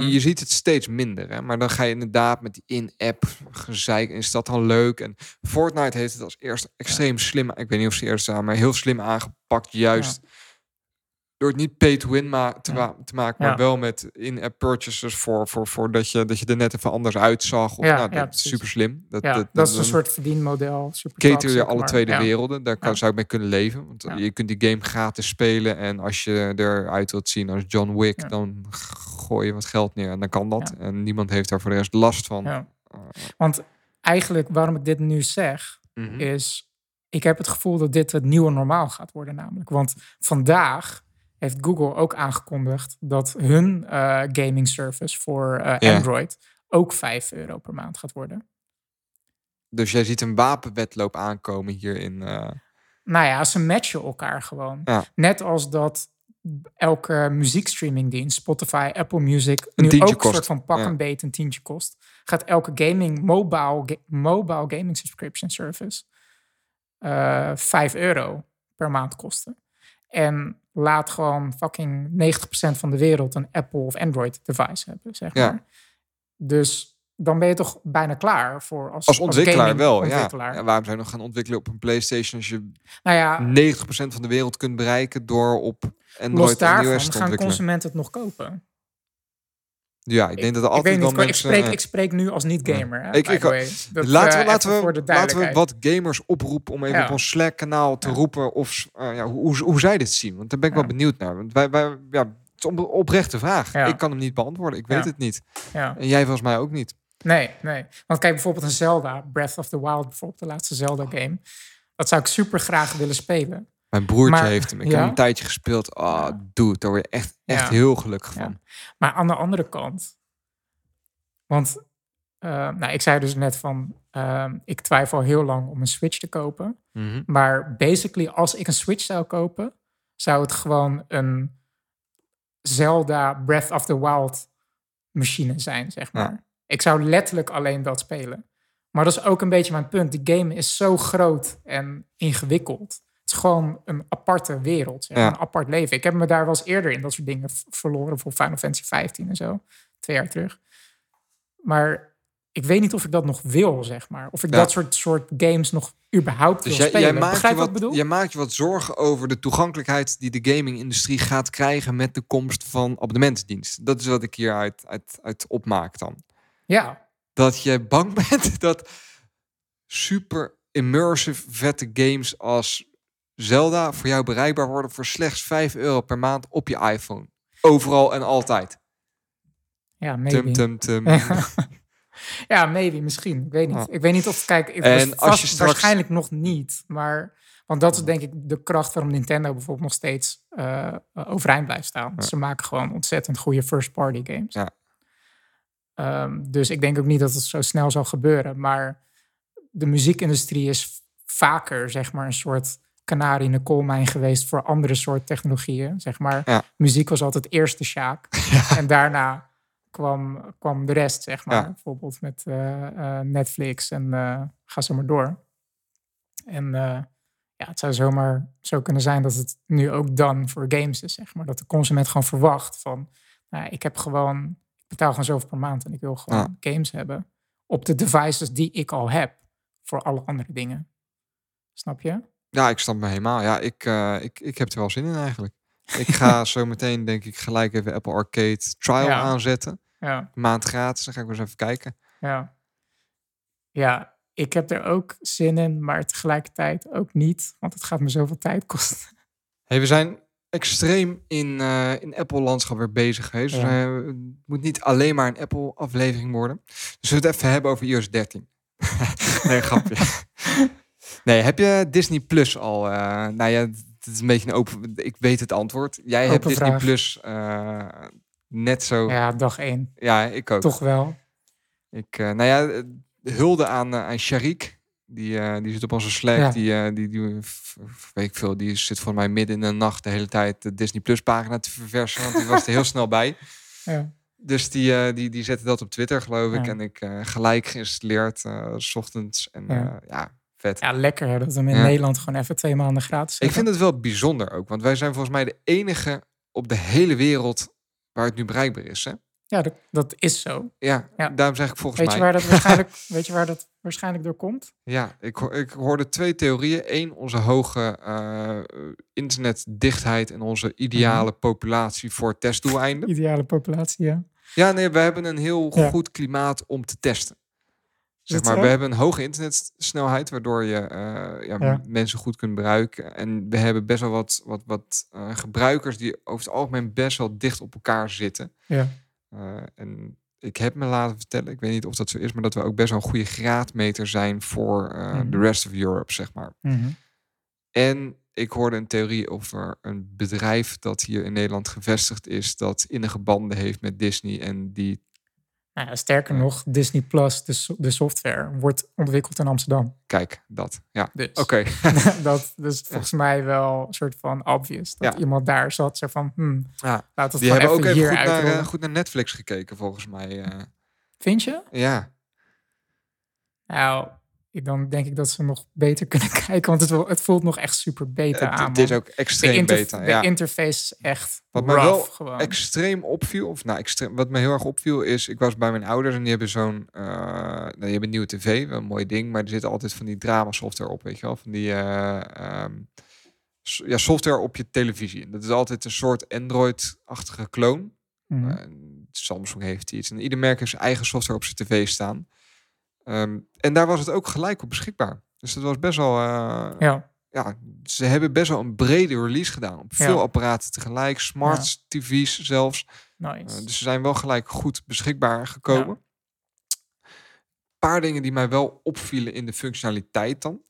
Je ziet het steeds minder, hè? Maar dan ga je inderdaad met die in-app gezeik. Is dat dan leuk? En Fortnite heeft het als eerste extreem slim. Ik weet niet of ze eerst aan, maar heel slim aangepakt. Juist door het niet pay-to-win te maken, maar wel met in-app purchases voor dat je er net even anders uitzag. Of, dat is super slim. Dat is een soort verdienmodel. Cater je alle twee de werelden. Daar zou ik mee kunnen leven. Want je kunt die game gratis spelen. En als je eruit wilt zien als John Wick, dan gooi je wat geld neer. En dan kan dat. Ja. En niemand heeft daar voor de rest last van. Ja. Want eigenlijk waarom ik dit nu zeg, is... Ik heb het gevoel dat dit het nieuwe normaal gaat worden namelijk. Want vandaag... heeft Google ook aangekondigd dat hun gaming service voor Android ook €5 per maand gaat worden. Dus jij ziet een wapenwedloop aankomen hierin? Nou ja, ze matchen elkaar gewoon. Ja. Net als dat elke muziekstreamingdienst, Spotify, Apple Music, nu ook een soort van pak een beet een tientje kost, gaat elke gaming, mobile gaming subscription service €5 per maand kosten. En laat gewoon fucking 90% van de wereld een Apple of Android device hebben, zeg maar. Ja. Dus dan ben je toch bijna klaar voor als ontwikkelaar. Als wel, ontwikkelaar. Ja. Waarom zou je nog gaan ontwikkelen op een PlayStation als je 90% van de wereld kunt bereiken door op Android en iOS te ontwikkelen? Gaan consumenten het nog kopen? Ja, ik denk dat er altijd wel mensen... Ik spreek nu als niet-gamer. Ja. Laten we wat gamers oproepen om even op ons Slack-kanaal te roepen of hoe zij dit zien. Want daar ben ik wel benieuwd naar. Want wij het is een oprechte vraag. Ja. Ik kan hem niet beantwoorden. Ik weet het niet. Ja. En jij volgens mij ook niet. Nee. Want kijk, bijvoorbeeld een Zelda, Breath of the Wild, bijvoorbeeld de laatste Zelda-game. Dat zou ik super graag willen spelen. Mijn broertje heeft hem. Ik heb hem een tijdje gespeeld. Dude, daar word je echt heel gelukkig van. Maar aan de andere kant... Want ik zei dus net van... ik twijfel heel lang om een Switch te kopen. Mm-hmm. Maar basically, als ik een Switch zou kopen... zou het gewoon een Zelda Breath of the Wild machine zijn, zeg maar. Ja. Ik zou letterlijk alleen dat spelen. Maar dat is ook een beetje mijn punt. Die game is zo groot en ingewikkeld... Het is gewoon een aparte wereld. Zeg. Ja. Een apart leven. Ik heb me daar wel eens eerder in dat soort dingen verloren. Voor Final Fantasy 15 en zo. 2 jaar terug. Maar ik weet niet of ik dat nog wil, zeg maar. Of ik dat soort games nog überhaupt wil spelen. Jij maakt je wat zorgen over de toegankelijkheid... die de gaming-industrie gaat krijgen... met de komst van abonnementsdienst. Dat is wat ik hier uit opmaak dan. Ja. Dat je bang bent dat super immersive vette games als... Zelda voor jou bereikbaar worden voor slechts €5 per maand op je iPhone. Overal en altijd. Ja, maybe. Ja, maybe, misschien. Ik weet niet. Ik weet niet of... Kijk, ik waarschijnlijk nog niet. Maar, want dat is denk ik de kracht waarom Nintendo bijvoorbeeld nog steeds overeind blijft staan. Ja. Ze maken gewoon ontzettend goede first-party games. Ja. Dus ik denk ook niet dat het zo snel zal gebeuren. Maar de muziekindustrie is vaker, zeg maar, een soort... kanarie in de koolmijn geweest voor andere soort technologieën, zeg maar. Ja. Muziek was altijd eerst de sjaak. Ja. En daarna kwam de rest, zeg maar. Ja. Bijvoorbeeld met Netflix en ga zo maar door. En het zou zomaar zo kunnen zijn dat het nu ook dan voor games is, zeg maar. Dat de consument gewoon verwacht van... Ik betaal gewoon zoveel per maand en ik wil gewoon games hebben. Op de devices die ik al heb voor alle andere dingen. Snap je? Ja, ik snap me helemaal. Ja, ik heb er wel zin in eigenlijk. Ik ga zo meteen, denk ik, gelijk even Apple Arcade Trial aanzetten. Ja. Maand gratis, dan ga ik wel eens even kijken. Ja, ik heb er ook zin in, maar tegelijkertijd ook niet. Want het gaat me zoveel tijd kosten. Hey, we zijn extreem in Apple-landschap weer bezig geweest. Ja. Dus het moet niet alleen maar een Apple-aflevering worden. Dus we het even hebben over iOS 13. Nee, grapje. Nee, heb je Disney Plus al? Het is een beetje een open... Ik weet het antwoord. Jij hebt Disney Plus net zo... Ja, dag 1. Ja, ik ook. Toch wel. Ik, hulde aan Sharik. Die zit op onze Slack. Ja. Die zit volgens mij midden in de nacht de hele tijd de Disney Plus pagina te verversen. Want die was er heel snel bij. Ja. Dus die zette dat op Twitter, geloof ik. Ja. En ik gelijk geïnstalleerd, 's ochtends. En vet. Ja, lekker hè, dat we hem in Nederland gewoon even 2 maanden gratis hebben. Ik vind het wel bijzonder ook, want wij zijn volgens mij de enige op de hele wereld waar het nu bereikbaar is, hè? Ja, dat is zo. Ja, daarom zeg ik volgens mij. Weet je waar dat waarschijnlijk door komt? Ja, ik hoorde 2 theorieën. 1, onze hoge internetdichtheid en onze ideale populatie voor testdoeleinden. Ideale populatie, ja. Ja, nee, we hebben een heel goed klimaat om te testen. Zeg maar, we hebben een hoge internetsnelheid, waardoor je mensen goed kunt gebruiken. En we hebben best wel wat gebruikers die over het algemeen best wel dicht op elkaar zitten. Ja. En ik heb me laten vertellen, ik weet niet of dat zo is, maar dat we ook best wel een goede graadmeter zijn voor de rest of Europe, zeg maar. Mm-hmm. En ik hoorde een theorie over een bedrijf dat hier in Nederland gevestigd is, dat innige banden heeft met Disney en die Nou ja, sterker nog, Disney Plus, de software, wordt ontwikkeld in Amsterdam. Kijk, dat. Ja, dus, oké. Dat is volgens mij wel een soort van obvious. Dat iemand daar zat, zei van, laat het die gewoon hebben even ook even goed naar Netflix gekeken, volgens mij. Vind je? Ja. Nou, dan denk ik dat ze nog beter kunnen kijken. Want het voelt nog echt super beta aan. Dit is ook extreem beta. De interface is echt wat me heel erg opviel is... Ik was bij mijn ouders en die hebben die hebben een nieuwe tv, een mooi ding. Maar er zit altijd van die drama software op, weet je wel. Van die software op je televisie. Dat is altijd een soort Android-achtige kloon. Mm. Samsung heeft iets. En ieder merk heeft zijn eigen software op zijn tv staan. En daar was het ook gelijk op beschikbaar. Dus dat was best wel... ze hebben best wel een brede release gedaan. Op veel apparaten tegelijk. Smart TV's zelfs. Nice. Dus ze zijn wel gelijk goed beschikbaar gekomen. Ja. Paar dingen die mij wel opvielen in de functionaliteit dan.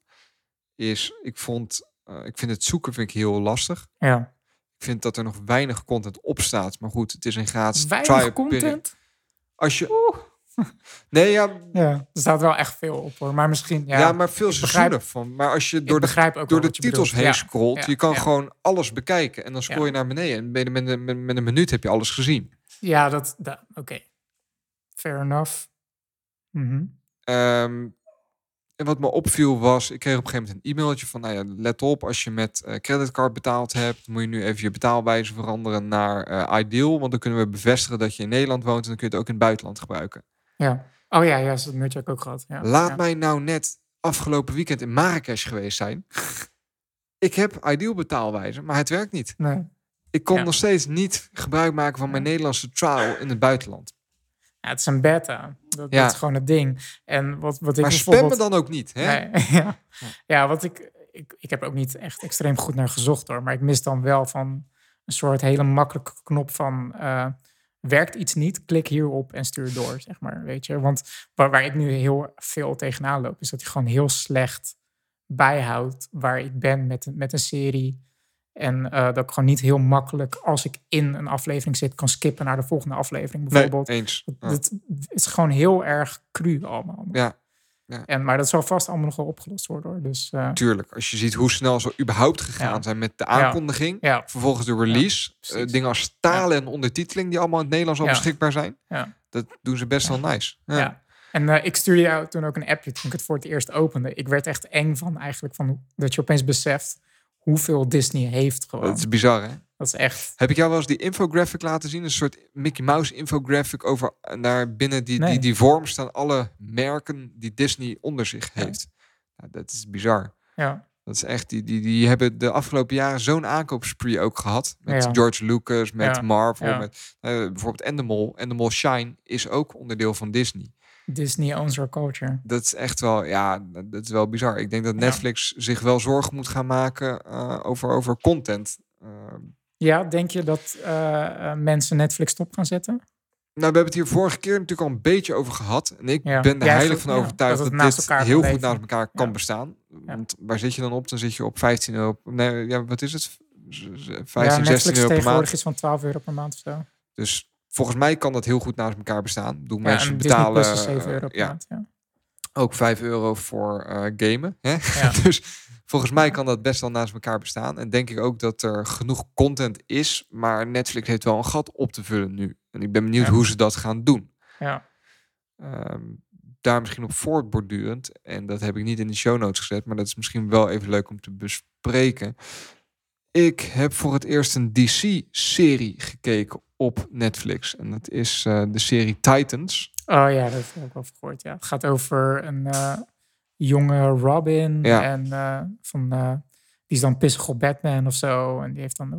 Is, ik vind het zoeken heel lastig. Ja. Ik vind dat er nog weinig content op staat. Maar goed, het is een gratis trial period. Weinig content? Als je... Nee, er staat wel echt veel op, hoor. Maar misschien... Ja, maar veel seizoenen van. Maar als je door de titels heen scrolt... je kan gewoon alles bekijken. En dan scroll je naar beneden. En met een minuut heb je alles gezien. Ja, dat oké. Fair enough. Mm-hmm. En wat me opviel was... Ik kreeg op een gegeven moment een e-mailtje van... let op, als je met creditcard betaald hebt... moet je nu even je betaalwijze veranderen naar Ideal. Want dan kunnen we bevestigen dat je in Nederland woont... en dan kun je het ook in het buitenland gebruiken. Ja. Oh ja, dat heb ik ook gehad. Ja. Laat mij nou net afgelopen weekend in Marrakesh geweest zijn. Ik heb Ideal betaalwijze, maar het werkt niet. Nee. Ik kon nog steeds niet gebruik maken van mijn Nederlandse trial in het buitenland. Ja, het is een beta. Dat is gewoon het ding. En wat ik maar bijvoorbeeld... spammen dan ook niet, hè? Nee, wat ik heb ook niet echt extreem goed naar gezocht, hoor. Maar ik mis dan wel van een soort hele makkelijke knop van... werkt iets niet, klik hierop en stuur door, zeg maar, weet je. Want waar ik nu heel veel tegenaan loop... is dat hij gewoon heel slecht bijhoudt waar ik ben met een serie. En dat ik gewoon niet heel makkelijk, als ik in een aflevering zit... kan skippen naar de volgende aflevering, bijvoorbeeld. Nee, eens. Ja. Het is gewoon heel erg cru allemaal. Ja. Ja. Maar dat zal vast allemaal nog wel opgelost worden, hoor. Dus, tuurlijk, als je ziet hoe snel ze überhaupt gegaan zijn met de aankondiging. Ja. Vervolgens de release. Ja, dingen als talen en ondertiteling die allemaal in het Nederlands al beschikbaar zijn. Ja. Dat doen ze best wel nice. Ja. Ja. En ik stuurde jou toen ook een appje toen ik het voor het eerst opende. Ik werd echt eng van dat je opeens beseft hoeveel Disney heeft gewoon. Dat is bizar, hè? Dat is echt... Heb ik jou wel eens die infographic laten zien? Een soort Mickey Mouse infographic over naar binnen die vorm staan alle merken die Disney onder zich heeft. Nou, dat is bizar. Ja. Dat is echt, die hebben de afgelopen jaren zo'n aankoopspree ook gehad. Met George Lucas, met Marvel, met bijvoorbeeld Endemol. Endemol Shine is ook onderdeel van Disney. Disney owns our culture. Dat is echt wel, dat is wel bizar. Ik denk dat Netflix zich wel zorgen moet gaan maken over content. Ja, denk je dat mensen Netflix stop gaan zetten? Nou, we hebben het hier vorige keer natuurlijk al een beetje over gehad. En ik ben er heilig van overtuigd dat dit heel goed naast elkaar kan bestaan. Want waar zit je dan op? Dan zit je op 15 euro... Nee, wat is het? 16 euro per maand. Netflix tegenwoordig is van 12 euro per maand of zo. Dus volgens mij kan dat heel goed naast elkaar bestaan. Doe mensen betalen... Disney Plus is 7 euro per maand, Ook 5 euro voor gamen. Hè? Ja. Dus... Volgens mij kan dat best wel naast elkaar bestaan. En denk ik ook dat er genoeg content is. Maar Netflix heeft wel een gat op te vullen nu. En ik ben benieuwd hoe ze dat gaan doen. Ja. Daar misschien op voortbordurend. En dat heb ik niet in de show notes gezet. Maar dat is misschien wel even leuk om te bespreken. Ik heb voor het eerst een DC-serie gekeken op Netflix. En dat is de serie Titans. Oh ja, dat heb ik al gehoord. Ja. Het gaat over een... jonge Robin en die is dan pissig op Batman of zo en die heeft dan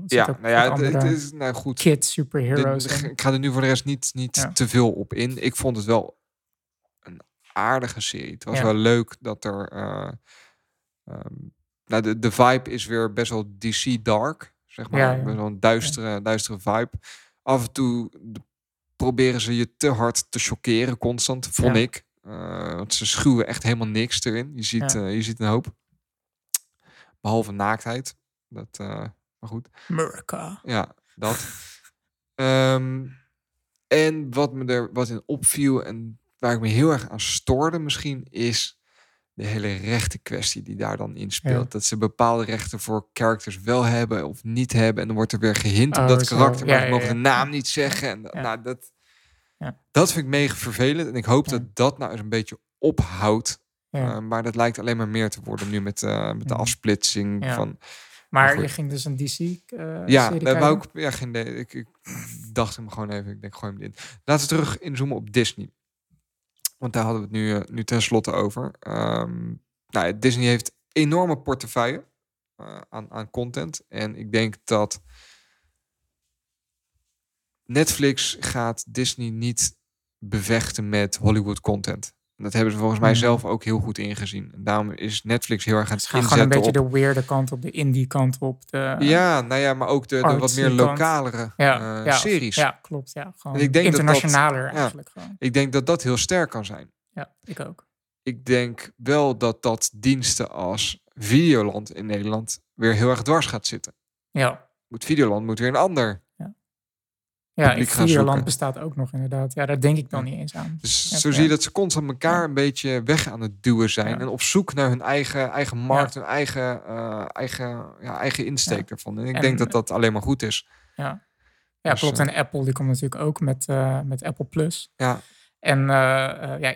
ook kid superheroes. Ik ga er nu voor de rest niet te veel op in. Ik vond het wel een aardige serie. Het was wel leuk dat er de vibe is weer best wel DC dark, zeg maar, best wel een duistere vibe. Af en toe proberen ze je te hard te chockeren constant, vond ik. Want ze schuwen echt helemaal niks erin. Je ziet een hoop. Behalve naaktheid. Dat, maar goed. America. Ja, dat. En wat in opviel en waar ik me heel erg aan stoorde misschien, is de hele rechten kwestie die daar dan in speelt. Ja. Dat ze bepaalde rechten voor characters wel hebben of niet hebben. En dan wordt er weer gehint op dat karakter. Maar ze mogen de naam niet zeggen. En dat vind ik mega vervelend. En ik hoop dat dat nou eens een beetje ophoudt. Ja. Maar dat lijkt alleen maar meer te worden nu met de afsplitsing van... Maar je ging dus een DC-serie ik dacht hem gewoon even. Ik denk, gooi hem in. Laten we terug inzoomen op Disney. Want daar hadden we het nu tenslotte over. Disney heeft enorme portefeuille aan content. En ik denk dat Netflix gaat Disney niet bevechten met Hollywood content. Dat hebben ze volgens mij zelf ook heel goed ingezien. En daarom is Netflix heel erg aan het inzetten gewoon een beetje op de weirde kant op, de indie kant op. Maar ook de wat meer lokalere series. Ja, klopt. Ja, gewoon internationaler eigenlijk. Ja, gewoon. Ik denk dat dat heel sterk kan zijn. Ja, ik ook. Ik denk wel dat diensten als Videoland in Nederland weer heel erg dwars gaat zitten. Ja. Videoland moet weer een ander... Ja, in Videoland bestaat ook nog inderdaad. Ja, daar denk ik dan niet eens aan. Dus zie je dat ze constant elkaar een beetje weg aan het duwen zijn. Ja. En op zoek naar hun eigen markt, hun eigen insteek daarvan. En ik denk dat alleen maar goed is. Ja, dus, klopt. En Apple die komt natuurlijk ook met Apple Plus. Ja. En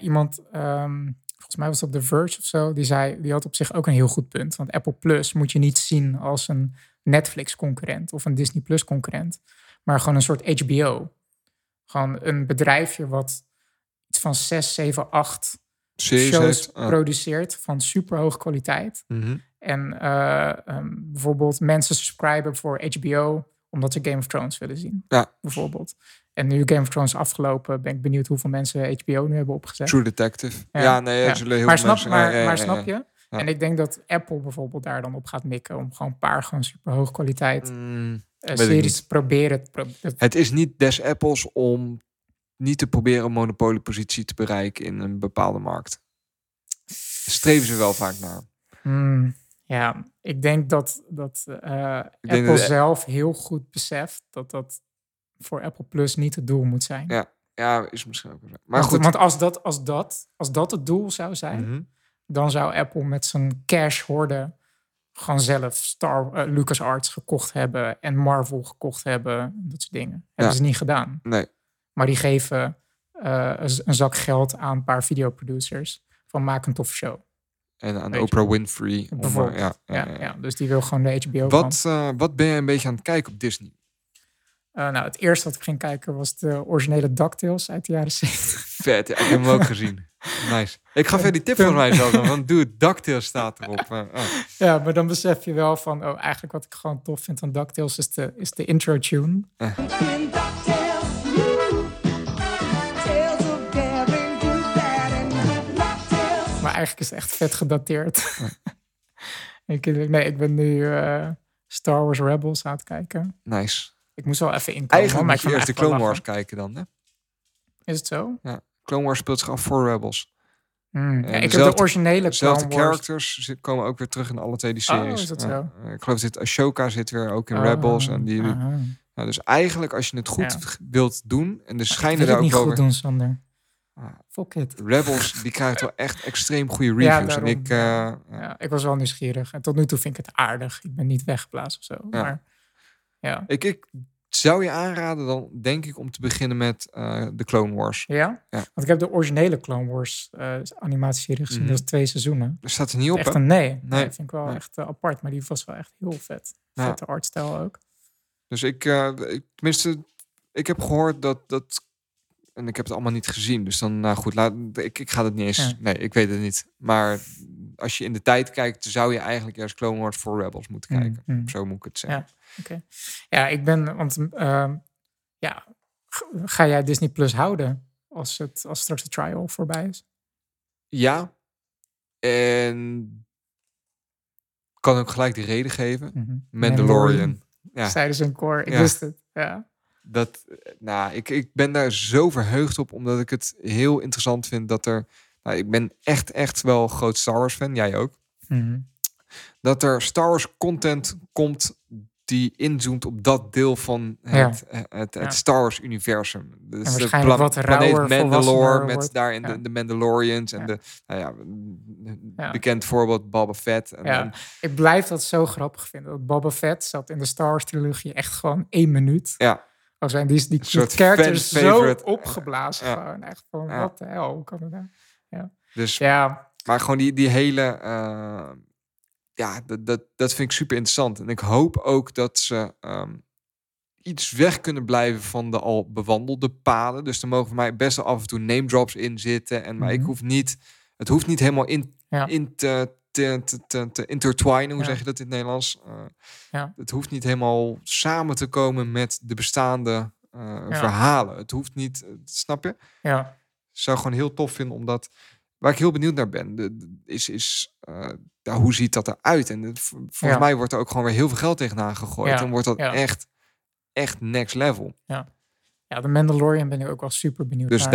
iemand, volgens mij was het op The Verge of zo, die had op zich ook een heel goed punt. Want Apple Plus moet je niet zien als een Netflix-concurrent of een Disney Plus-concurrent. Maar gewoon een soort HBO. Gewoon een bedrijfje wat iets van 6, 7, 8 shows produceert van superhoge kwaliteit. Mm-hmm. En bijvoorbeeld mensen subscriben voor HBO omdat ze Game of Thrones willen zien. Ja. Bijvoorbeeld. En nu Game of Thrones afgelopen, ben ik benieuwd hoeveel mensen HBO nu hebben opgezet. True Detective. Snap je? Ja. En ik denk dat Apple bijvoorbeeld daar dan op gaat mikken om gewoon een paar superhoge kwaliteit... series te proberen. Het is niet des Apples om niet te proberen een monopoliepositie te bereiken in een bepaalde markt. Streven ze wel vaak naar. Ik denk dat Apple zelf heel goed beseft dat voor Apple Plus niet het doel moet zijn. Ja is misschien ook zo. Maar goed. Want als dat het doel zou zijn, dan zou Apple met zijn cash horde gewoon zelf LucasArts gekocht hebben en Marvel gekocht hebben. Dat soort dingen. Hebben ze niet gedaan. Nee. Maar die geven een zak geld aan een paar videoproducers van maak een toffe show. En aan Oprah Winfrey. Bijvoorbeeld. Dus die wil gewoon de HBO. Wat ben je een beetje aan het kijken op Disney? Het eerste wat ik ging kijken was de originele DuckTales uit de jaren 70. Vet, ik heb hem ook gezien. Nice. Ik gaf je die tip van mij zelf, want DuckTales staat erop. Ja, maar dan besef je wel van, eigenlijk wat ik gewoon tof vind aan DuckTales is de intro tune. Maar eigenlijk is het echt vet gedateerd. Ik ben nu Star Wars Rebels aan het kijken. Nice. Ik moest wel even inkomen. Eigenlijk moet je eerst de Clone Wars kijken dan, hè? Is het zo? Ja, Clone Wars speelt zich af voor Rebels. Ik heb de originele Clone Wars. Characters komen ook weer terug in alle twee die series. Oh, is dat zo? Ik geloof dat Ashoka zit weer ook in Rebels. En die, dus eigenlijk als je het goed wilt doen... En de schijnen daar ook over... Ik wil het niet goed doen, Sander. Fuck it. Rebels, die krijgt wel echt extreem goede reviews. En ik was wel nieuwsgierig. En tot nu toe vind ik het aardig. Ik ben niet weggeblazen of zo. Ja. Maar... Ja. Ik zou je aanraden dan, denk ik, om te beginnen met de Clone Wars. Ja? Want ik heb de originele Clone Wars animatieserie gezien. Dat is 2 seizoenen. Er staat er niet op, echt een nee. Dat vind ik wel echt apart. Maar die was wel echt heel vet. Vette artstijl ook. Dus ik heb gehoord dat... En ik heb het allemaal niet gezien. Dus dan, ik ga het niet eens... Ja. Nee, ik weet het niet. Maar als je in de tijd kijkt... zou je eigenlijk eerst Clone Wars voor Rebels moeten kijken. Zo moet ik het zeggen. Ja. Okay. Ja, ik ben... Want ga jij Disney Plus houden als straks de trial voorbij is? Ja. En kan ook gelijk de reden geven. Mandalorian. Ja. Zeiden ze een koor. Ik wist het. Ja. Ik ben daar zo verheugd op, omdat ik het heel interessant vind dat er... ik ben echt wel groot Star Wars fan. Jij ook. Dat er Star Wars content komt... die inzoomt op dat deel van het Star Wars universum. Dus en waarschijnlijk de planeet Mandalore met daarin de Mandalorians en bekend voorbeeld Boba Fett. En ik blijf dat zo grappig vinden. Dat Boba Fett zat in de Star Wars trilogie echt gewoon 1 minuut. Ja. Of zijn die characters zo opgeblazen gewoon echt van wat de hel, hoe kan dat nou? Ja. Dus, maar gewoon die hele dat vind ik super interessant. En ik hoop ook dat ze iets weg kunnen blijven van de al bewandelde paden. Dus er mogen voor mij best wel af en toe name drops in zitten. En, maar ik hoef niet, het hoeft niet helemaal in te intertwinen. Hoe zeg je dat in het Nederlands? Het hoeft niet helemaal samen te komen met de bestaande verhalen. Het hoeft niet, snap je? Ja. Zou gewoon heel tof vinden omdat. Waar ik heel benieuwd naar ben, is hoe ziet dat eruit? En volgens mij wordt er ook gewoon weer heel veel geld tegenaan gegooid. Dan wordt dat echt next level. Ja, de Mandalorian ben ik ook wel super benieuwd naar. Dus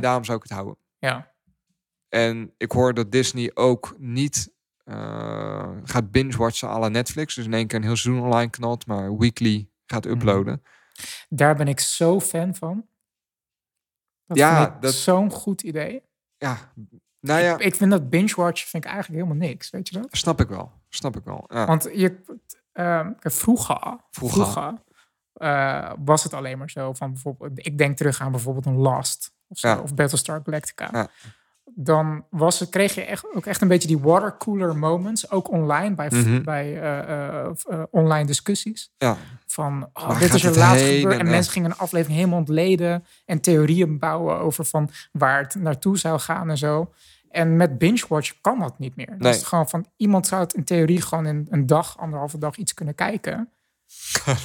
daarom zou ik het houden. Ja. En ik hoor dat Disney ook niet gaat binge-watchen à la Netflix. Dus in één keer een heel seizoen online knalt, maar weekly gaat uploaden. Daar ben ik zo fan van. Dat is zo'n goed idee. Ja, nou ja. Ik vind dat binge-watchen vind ik eigenlijk helemaal niks, weet je dat? Snap ik wel. Ja. Want vroeger was het alleen maar zo van bijvoorbeeld, ik denk terug aan bijvoorbeeld een Lost of zo, of Battlestar Galactica. Ja. Dan kreeg je echt een beetje die watercooler moments, ook online bij online discussies. Ja. Van dit is er laatst gebeurd en mensen gingen een aflevering helemaal ontleden en theorieën bouwen over van waar het naartoe zou gaan en zo. En met binge-watch kan dat niet meer. Dus gewoon van iemand zou het in theorie gewoon in een dag, anderhalve dag iets kunnen kijken.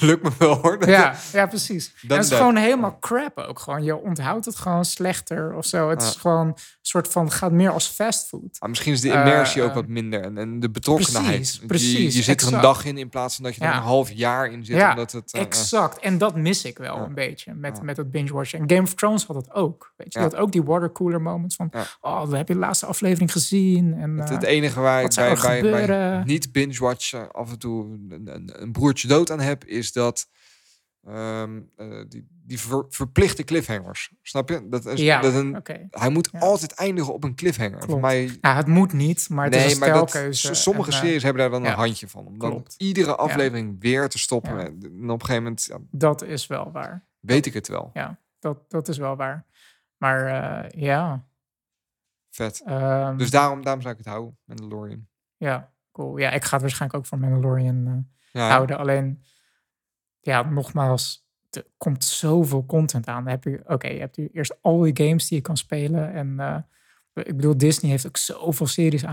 Lukt me wel hoor. Ja, precies. Dat is gewoon helemaal crap ook. Gewoon. Je onthoudt het gewoon slechter of zo. Het is gewoon een soort van, gaat meer als fastfood. Ah, misschien is de immersie ook wat minder. En de betrokkenheid. Precies. Je zit er een dag in plaats van dat je er een half jaar in zit. Ja, omdat het, exact. En dat mis ik wel een beetje met dat binge-watchen. En Game of Thrones had dat ook. Weet je? Dat ook die watercooler moments van, dat heb je de laatste aflevering gezien. En, het enige waar ik bij niet binge-watchen af en toe een broertje dood aan heb, is dat die verplichte cliffhangers. Snap je? Dat is, hij moet altijd eindigen op een cliffhanger. Voor mij, het moet niet, maar het is een stelkeuze. Sommige series hebben daar dan een handje van. Om dan iedere aflevering weer te stoppen. Ja. En op een gegeven moment... Ja, dat is wel waar. Weet ik het wel. Ja, dat is wel waar. Maar vet. Dus daarom zou ik het houden. Mandalorian. Ja, cool. Ja, ik ga het waarschijnlijk ook voor Mandalorian... houden. Alleen, nogmaals, er komt zoveel content aan. Dan heb je, je hebt eerst al die games die je kan spelen. En ik bedoel, Disney heeft ook zoveel series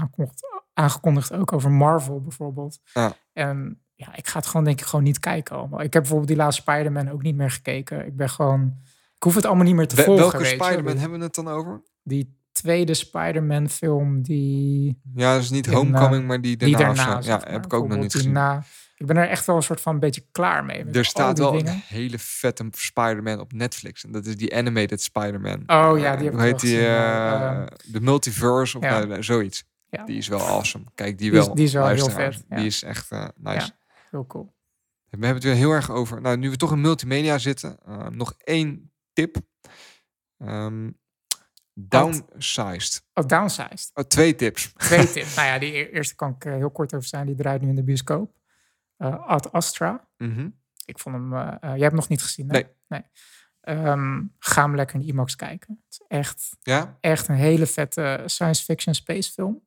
aangekondigd. Ook over Marvel bijvoorbeeld. Ja. En ik ga het gewoon denk ik niet kijken allemaal. Ik heb bijvoorbeeld die laatste Spider-Man ook niet meer gekeken. Ik ben gewoon... Ik hoef het allemaal niet meer te volgen. Welke Spider-Man hebben we het dan over? Die tweede Spider-Man film die... Ja, dat is niet Homecoming, maar die daarna heb ik ook nog niet gezien. Ik ben er echt wel een soort van een beetje klaar mee. Er staat wel een hele vette Spider-Man op Netflix. En dat is die animated Spider-Man. Oh ja, die heb ik heet die? De Multiverse of zoiets. Ja. Die is wel awesome. Kijk, die is wel heel vet. Ja. Die is echt nice. Ja, heel cool. We hebben het weer heel erg over... Nou, nu we toch in multimedia zitten. Nog 1 tip. Downsized. Oh, downsized. Oh, 2 tips. 2 tips. Nou ja, die eerste kan ik heel kort over zijn. Die draait nu in de bioscoop. Ad Astra. Mm-hmm. Ik vond hem... jij hebt nog niet gezien, hè? Nee. Ga hem lekker in de IMAX kijken. Het is echt een hele vette science fiction space film.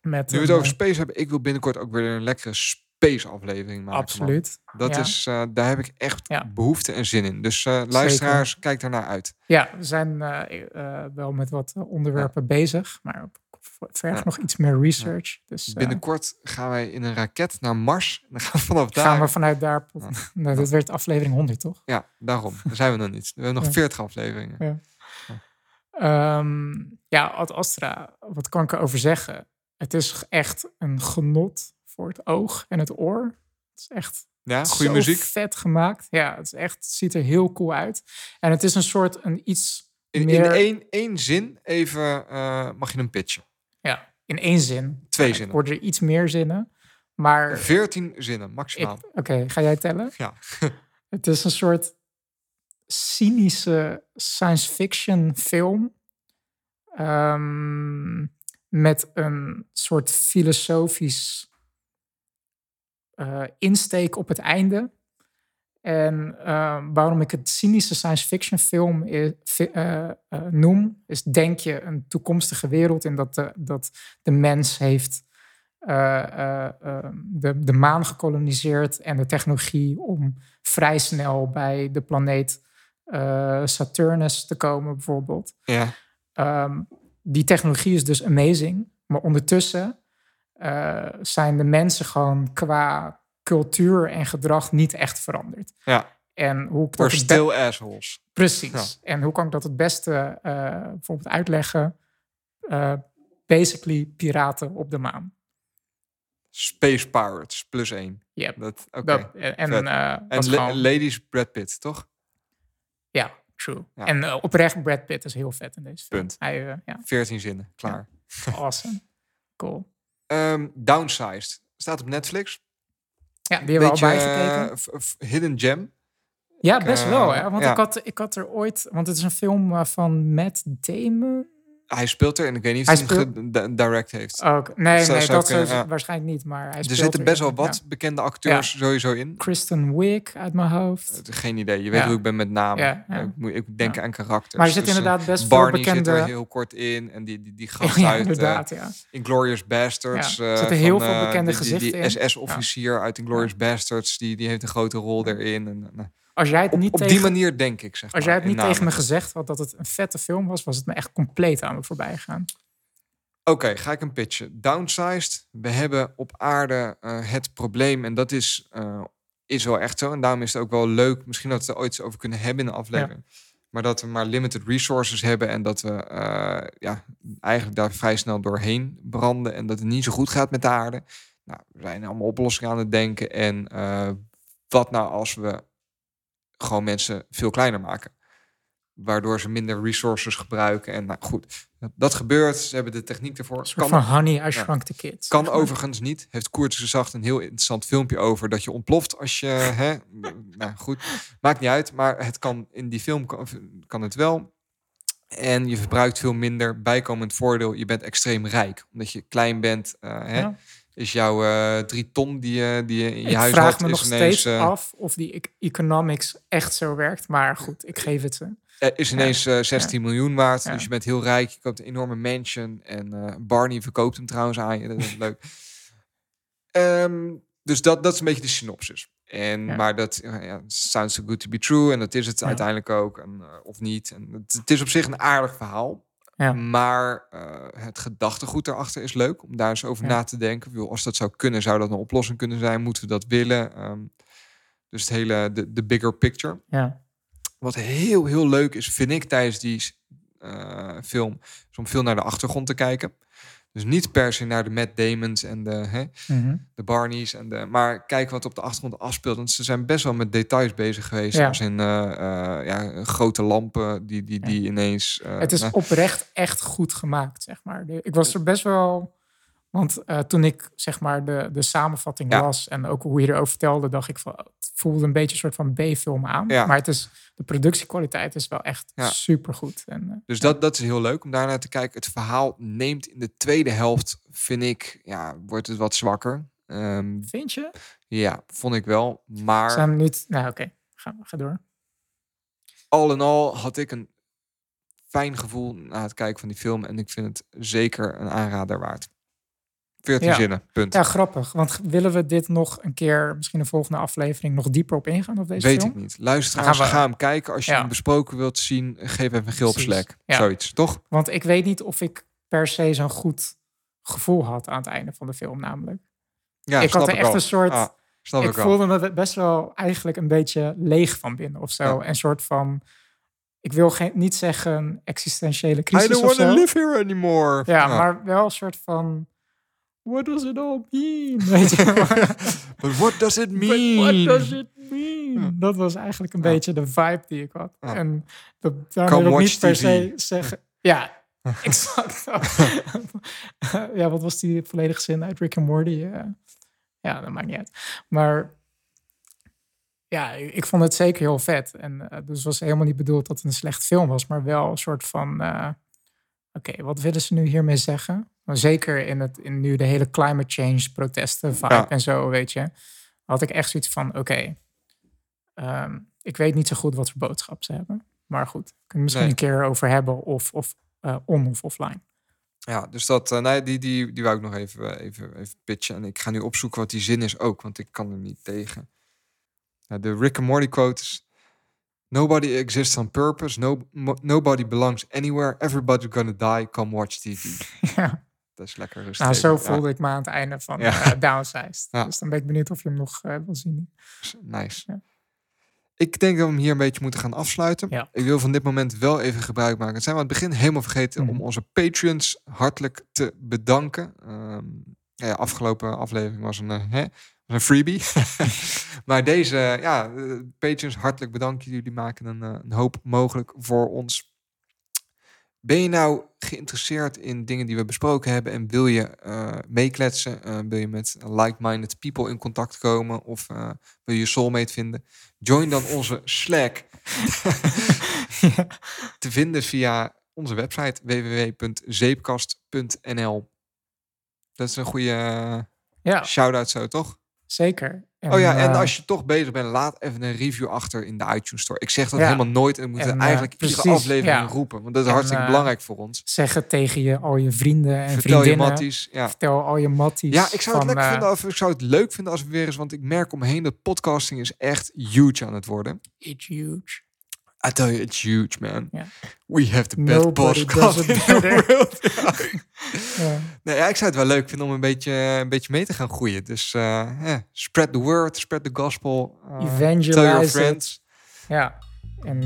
Nu we het over space hebben... Ik wil binnenkort ook weer een lekkere space aflevering maken. Absoluut. Dat is, daar heb ik echt behoefte en zin in. Dus luisteraars, zeker. Kijk daarnaar uit. Ja, we zijn wel met wat onderwerpen bezig. Maar vergt nog iets meer research. Ja. Dus, binnenkort gaan wij in een raket naar Mars. Dan gaan we vanaf daar. Gaan we vanuit daar. Nou, dat werd aflevering 100, toch? Ja, daarom. Daar zijn we nog niet. We hebben nog 40 afleveringen. Ad Astra. Wat kan ik erover zeggen? Het is echt een genot voor het oog en het oor. Het is echt goede muziek. Vet gemaakt. Ja, het is echt, ziet er heel cool uit. En het is een soort iets. In één zin even mag je hem pitchen. Ja, in 1 zin. 2 zinnen. Worden er iets meer zinnen. Maar 14 zinnen, maximaal. Oké, ga jij tellen? Ja. Het is een soort cynische science fiction film. Met een soort filosofisch insteek op het einde. En waarom ik het cynische science fiction film noem, is denk je een toekomstige wereld in dat de mens heeft de maan gekoloniseerd en de technologie om vrij snel bij de planeet Saturnus te komen bijvoorbeeld. Ja. Die technologie is dus amazing, maar ondertussen zijn de mensen gewoon qua cultuur en gedrag niet echt veranderd. Ja. En hoe kan we're still assholes. Precies. Ja. En hoe kan ik dat het beste bijvoorbeeld uitleggen? Basically piraten op de maan. Space Pirates +1. Ja. Yep. Okay. Ladies Brad Pitt, toch? Ja, true. Ja. En oprecht Brad Pitt is heel vet in deze film. Punt. 14 zinnen, klaar. Ja. Awesome. Cool. Downsized. Staat op Netflix. Ja, die hebben we al bijgekeken. Hidden gem. Ja, best wel. Hè? Want ik had er ooit... Want het is een film van Matt Damon. Hij speelt er en ik weet niet of hij gedirect heeft. Okay. Nee, dat is waarschijnlijk niet. Maar hij speelt er zitten best wel wat bekende acteurs sowieso in. Kristen Wiig uit mijn hoofd. Geen idee. Je weet hoe ik ben met namen. Ja. Ik denk aan karakters. Maar er zitten inderdaad best veel bekende... Barney zit er heel kort in. En die gast uit Inglourious Basterds. Er zitten heel veel bekende gezichten in. Die SS-officier uit Inglourious Basterds, die heeft een grote rol erin. Als jij het niet op die manier denk ik, zeg maar. Als jij het niet tegen me gezegd had dat het een vette film was... was het me echt compleet aan me voorbij gaan. Oké, ga ik hem pitchen. Downsized. We hebben op aarde het probleem. En dat is wel echt zo. En daarom is het ook wel leuk. Misschien dat we er ooit eens over kunnen hebben in de aflevering. Ja. Maar dat we maar limited resources hebben. En dat we eigenlijk daar vrij snel doorheen branden. En dat het niet zo goed gaat met de aarde. Nou, we zijn allemaal oplossingen aan het denken. En wat nou als we... gewoon mensen veel kleiner maken. Waardoor ze minder resources gebruiken. En nou goed, dat gebeurt. Ze hebben de techniek ervoor. Een soort van Honey, I Shrunk the Kids. Kan overigens niet. Heeft Koerts gezegd een heel interessant filmpje over... dat je ontploft als je... Nou goed, maakt niet uit. Maar het kan in die film kan het wel. En je verbruikt veel minder. Bijkomend voordeel, je bent extreem rijk. Omdat je klein bent... Is jouw 3 ton die je in je huis had... Ik vraag me nog ineens, steeds af of die economics echt zo werkt. Maar goed, ik geef het ze. Is ineens 16 miljoen waard. Ja. Dus je bent heel rijk. Je koopt een enorme mansion. En Barney verkoopt hem trouwens aan je. Dat is leuk. Dus dat is een beetje de synopsis. Maar dat sounds so good to be true. En dat is het uiteindelijk ook. En, of niet. En het is op zich een aardig verhaal. Ja. Maar het gedachtegoed daarachter is leuk om daar eens over na te denken. Als dat zou kunnen, zou dat een oplossing kunnen zijn? Moeten we dat willen? Dus het hele, de bigger picture. Ja. Wat heel, heel leuk is, vind ik tijdens die film, is om veel naar de achtergrond te kijken. Dus niet per se naar de Matt Damons en de Barneys. Maar kijk wat op de achtergrond afspeelt. Want ze zijn best wel met details bezig geweest. Als in grote lampen die ineens... het is oprecht echt goed gemaakt, zeg maar. Ik was er best wel... Want toen ik zeg maar de samenvatting las... en ook hoe je erover vertelde, dacht ik van... het voelde een beetje een soort van B-film aan. Ja. Maar het is, de productiekwaliteit is wel echt supergoed. En, dus dat is heel leuk om daarnaar te kijken. Het verhaal neemt in de tweede helft, vind ik... wordt het wat zwakker. Vind je? Ja, vond ik wel. Maar... Zijn we niet... Nou, oké. Ga door. Al in al had ik een fijn gevoel na het kijken van die film... en ik vind het zeker een aanrader waard. 14 zinnen, punt. Ja, grappig. Want willen we dit nog een keer, misschien een volgende aflevering... nog dieper op ingaan op deze film? Weet ik niet. Luisteraars, ga hem kijken. Als je hem besproken wilt zien, geef even een geel op Slack. Ja. Zoiets, toch? Want ik weet niet of ik per se zo'n goed gevoel had... aan het einde van de film, namelijk. Ja, ik had er echt een soort... ik voelde me best wel eigenlijk een beetje leeg van binnen of zo. Ja. Een soort van... Ik wil niet zeggen existentiële crisis of zo. I don't want to live here anymore. Ja, maar wel een soort van... What does it all mean? But what does it mean? Dat was eigenlijk een beetje de vibe die ik had. Ja. En daar wil ik niet per se zeggen... Ja, exact. Ja, wat was die volledige zin uit Rick and Morty? Ja, dat maakt niet uit. Maar ja, ik vond het zeker heel vet. En dus was helemaal niet bedoeld dat het een slecht film was. Maar wel een soort van... Oké, wat willen ze nu hiermee zeggen? Maar zeker in nu de hele climate change protesten vibe en zo, weet je. Had ik echt zoiets van, ik weet niet zo goed wat voor boodschap ze hebben. Maar goed, kunnen we misschien een keer over hebben of offline. Ja, dus dat, die wou ik nog even pitchen. En ik ga nu opzoeken wat die zin is ook, want ik kan er niet tegen. Nou, de Rick and Morty quote is... Nobody exists on purpose. Nobody belongs anywhere. Everybody's gonna die. Come watch TV. Ja. Dat is lekker rustig. Nou, zo voelde ik me aan het einde van Downsized. Ja. Dus dan ben ik benieuwd of je hem nog wil zien. Nice. Ja. Ik denk dat we hem hier een beetje moeten gaan afsluiten. Ja. Ik wil van dit moment wel even gebruik maken. Het zijn we aan het begin helemaal vergeten om onze Patreons hartelijk te bedanken. Afgelopen aflevering was een freebie. Maar deze, Patreons, hartelijk bedankt. Jullie maken een hoop mogelijk voor ons. Ben je nou geïnteresseerd in dingen die we besproken hebben en wil je meekletsen? Wil je met like-minded people in contact komen? Of wil je soulmate vinden? Join dan onze Slack. Te vinden via onze website www.zeepkast.nl. Dat is een goede shout-out zo, toch? Zeker. En, en als je toch bezig bent, laat even een review achter in de iTunes Store. Ik zeg dat helemaal nooit en we moeten eigenlijk iedere aflevering roepen. Want dat is hartstikke belangrijk voor ons. Zeg het tegen al je vrienden en vriendinnen. Vertel al je matties. Ja, ik zou het leuk vinden als we weer eens... Want ik merk omheen dat podcasting is echt huge aan het worden. It's huge. I tell you, it's huge, man. Yeah. We have the best podcast in the world. Ik zou het wel leuk vinden om een beetje mee te gaan groeien. Dus spread the word, spread the gospel. Evangelize tell your friends. Ja, en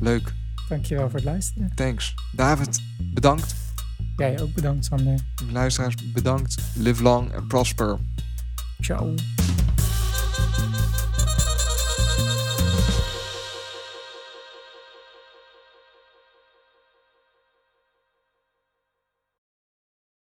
leuk. Dankjewel voor het luisteren. Thanks. David, bedankt. Jij ook bedankt, Sander. Luisteraars, bedankt. Live long and prosper. Ciao.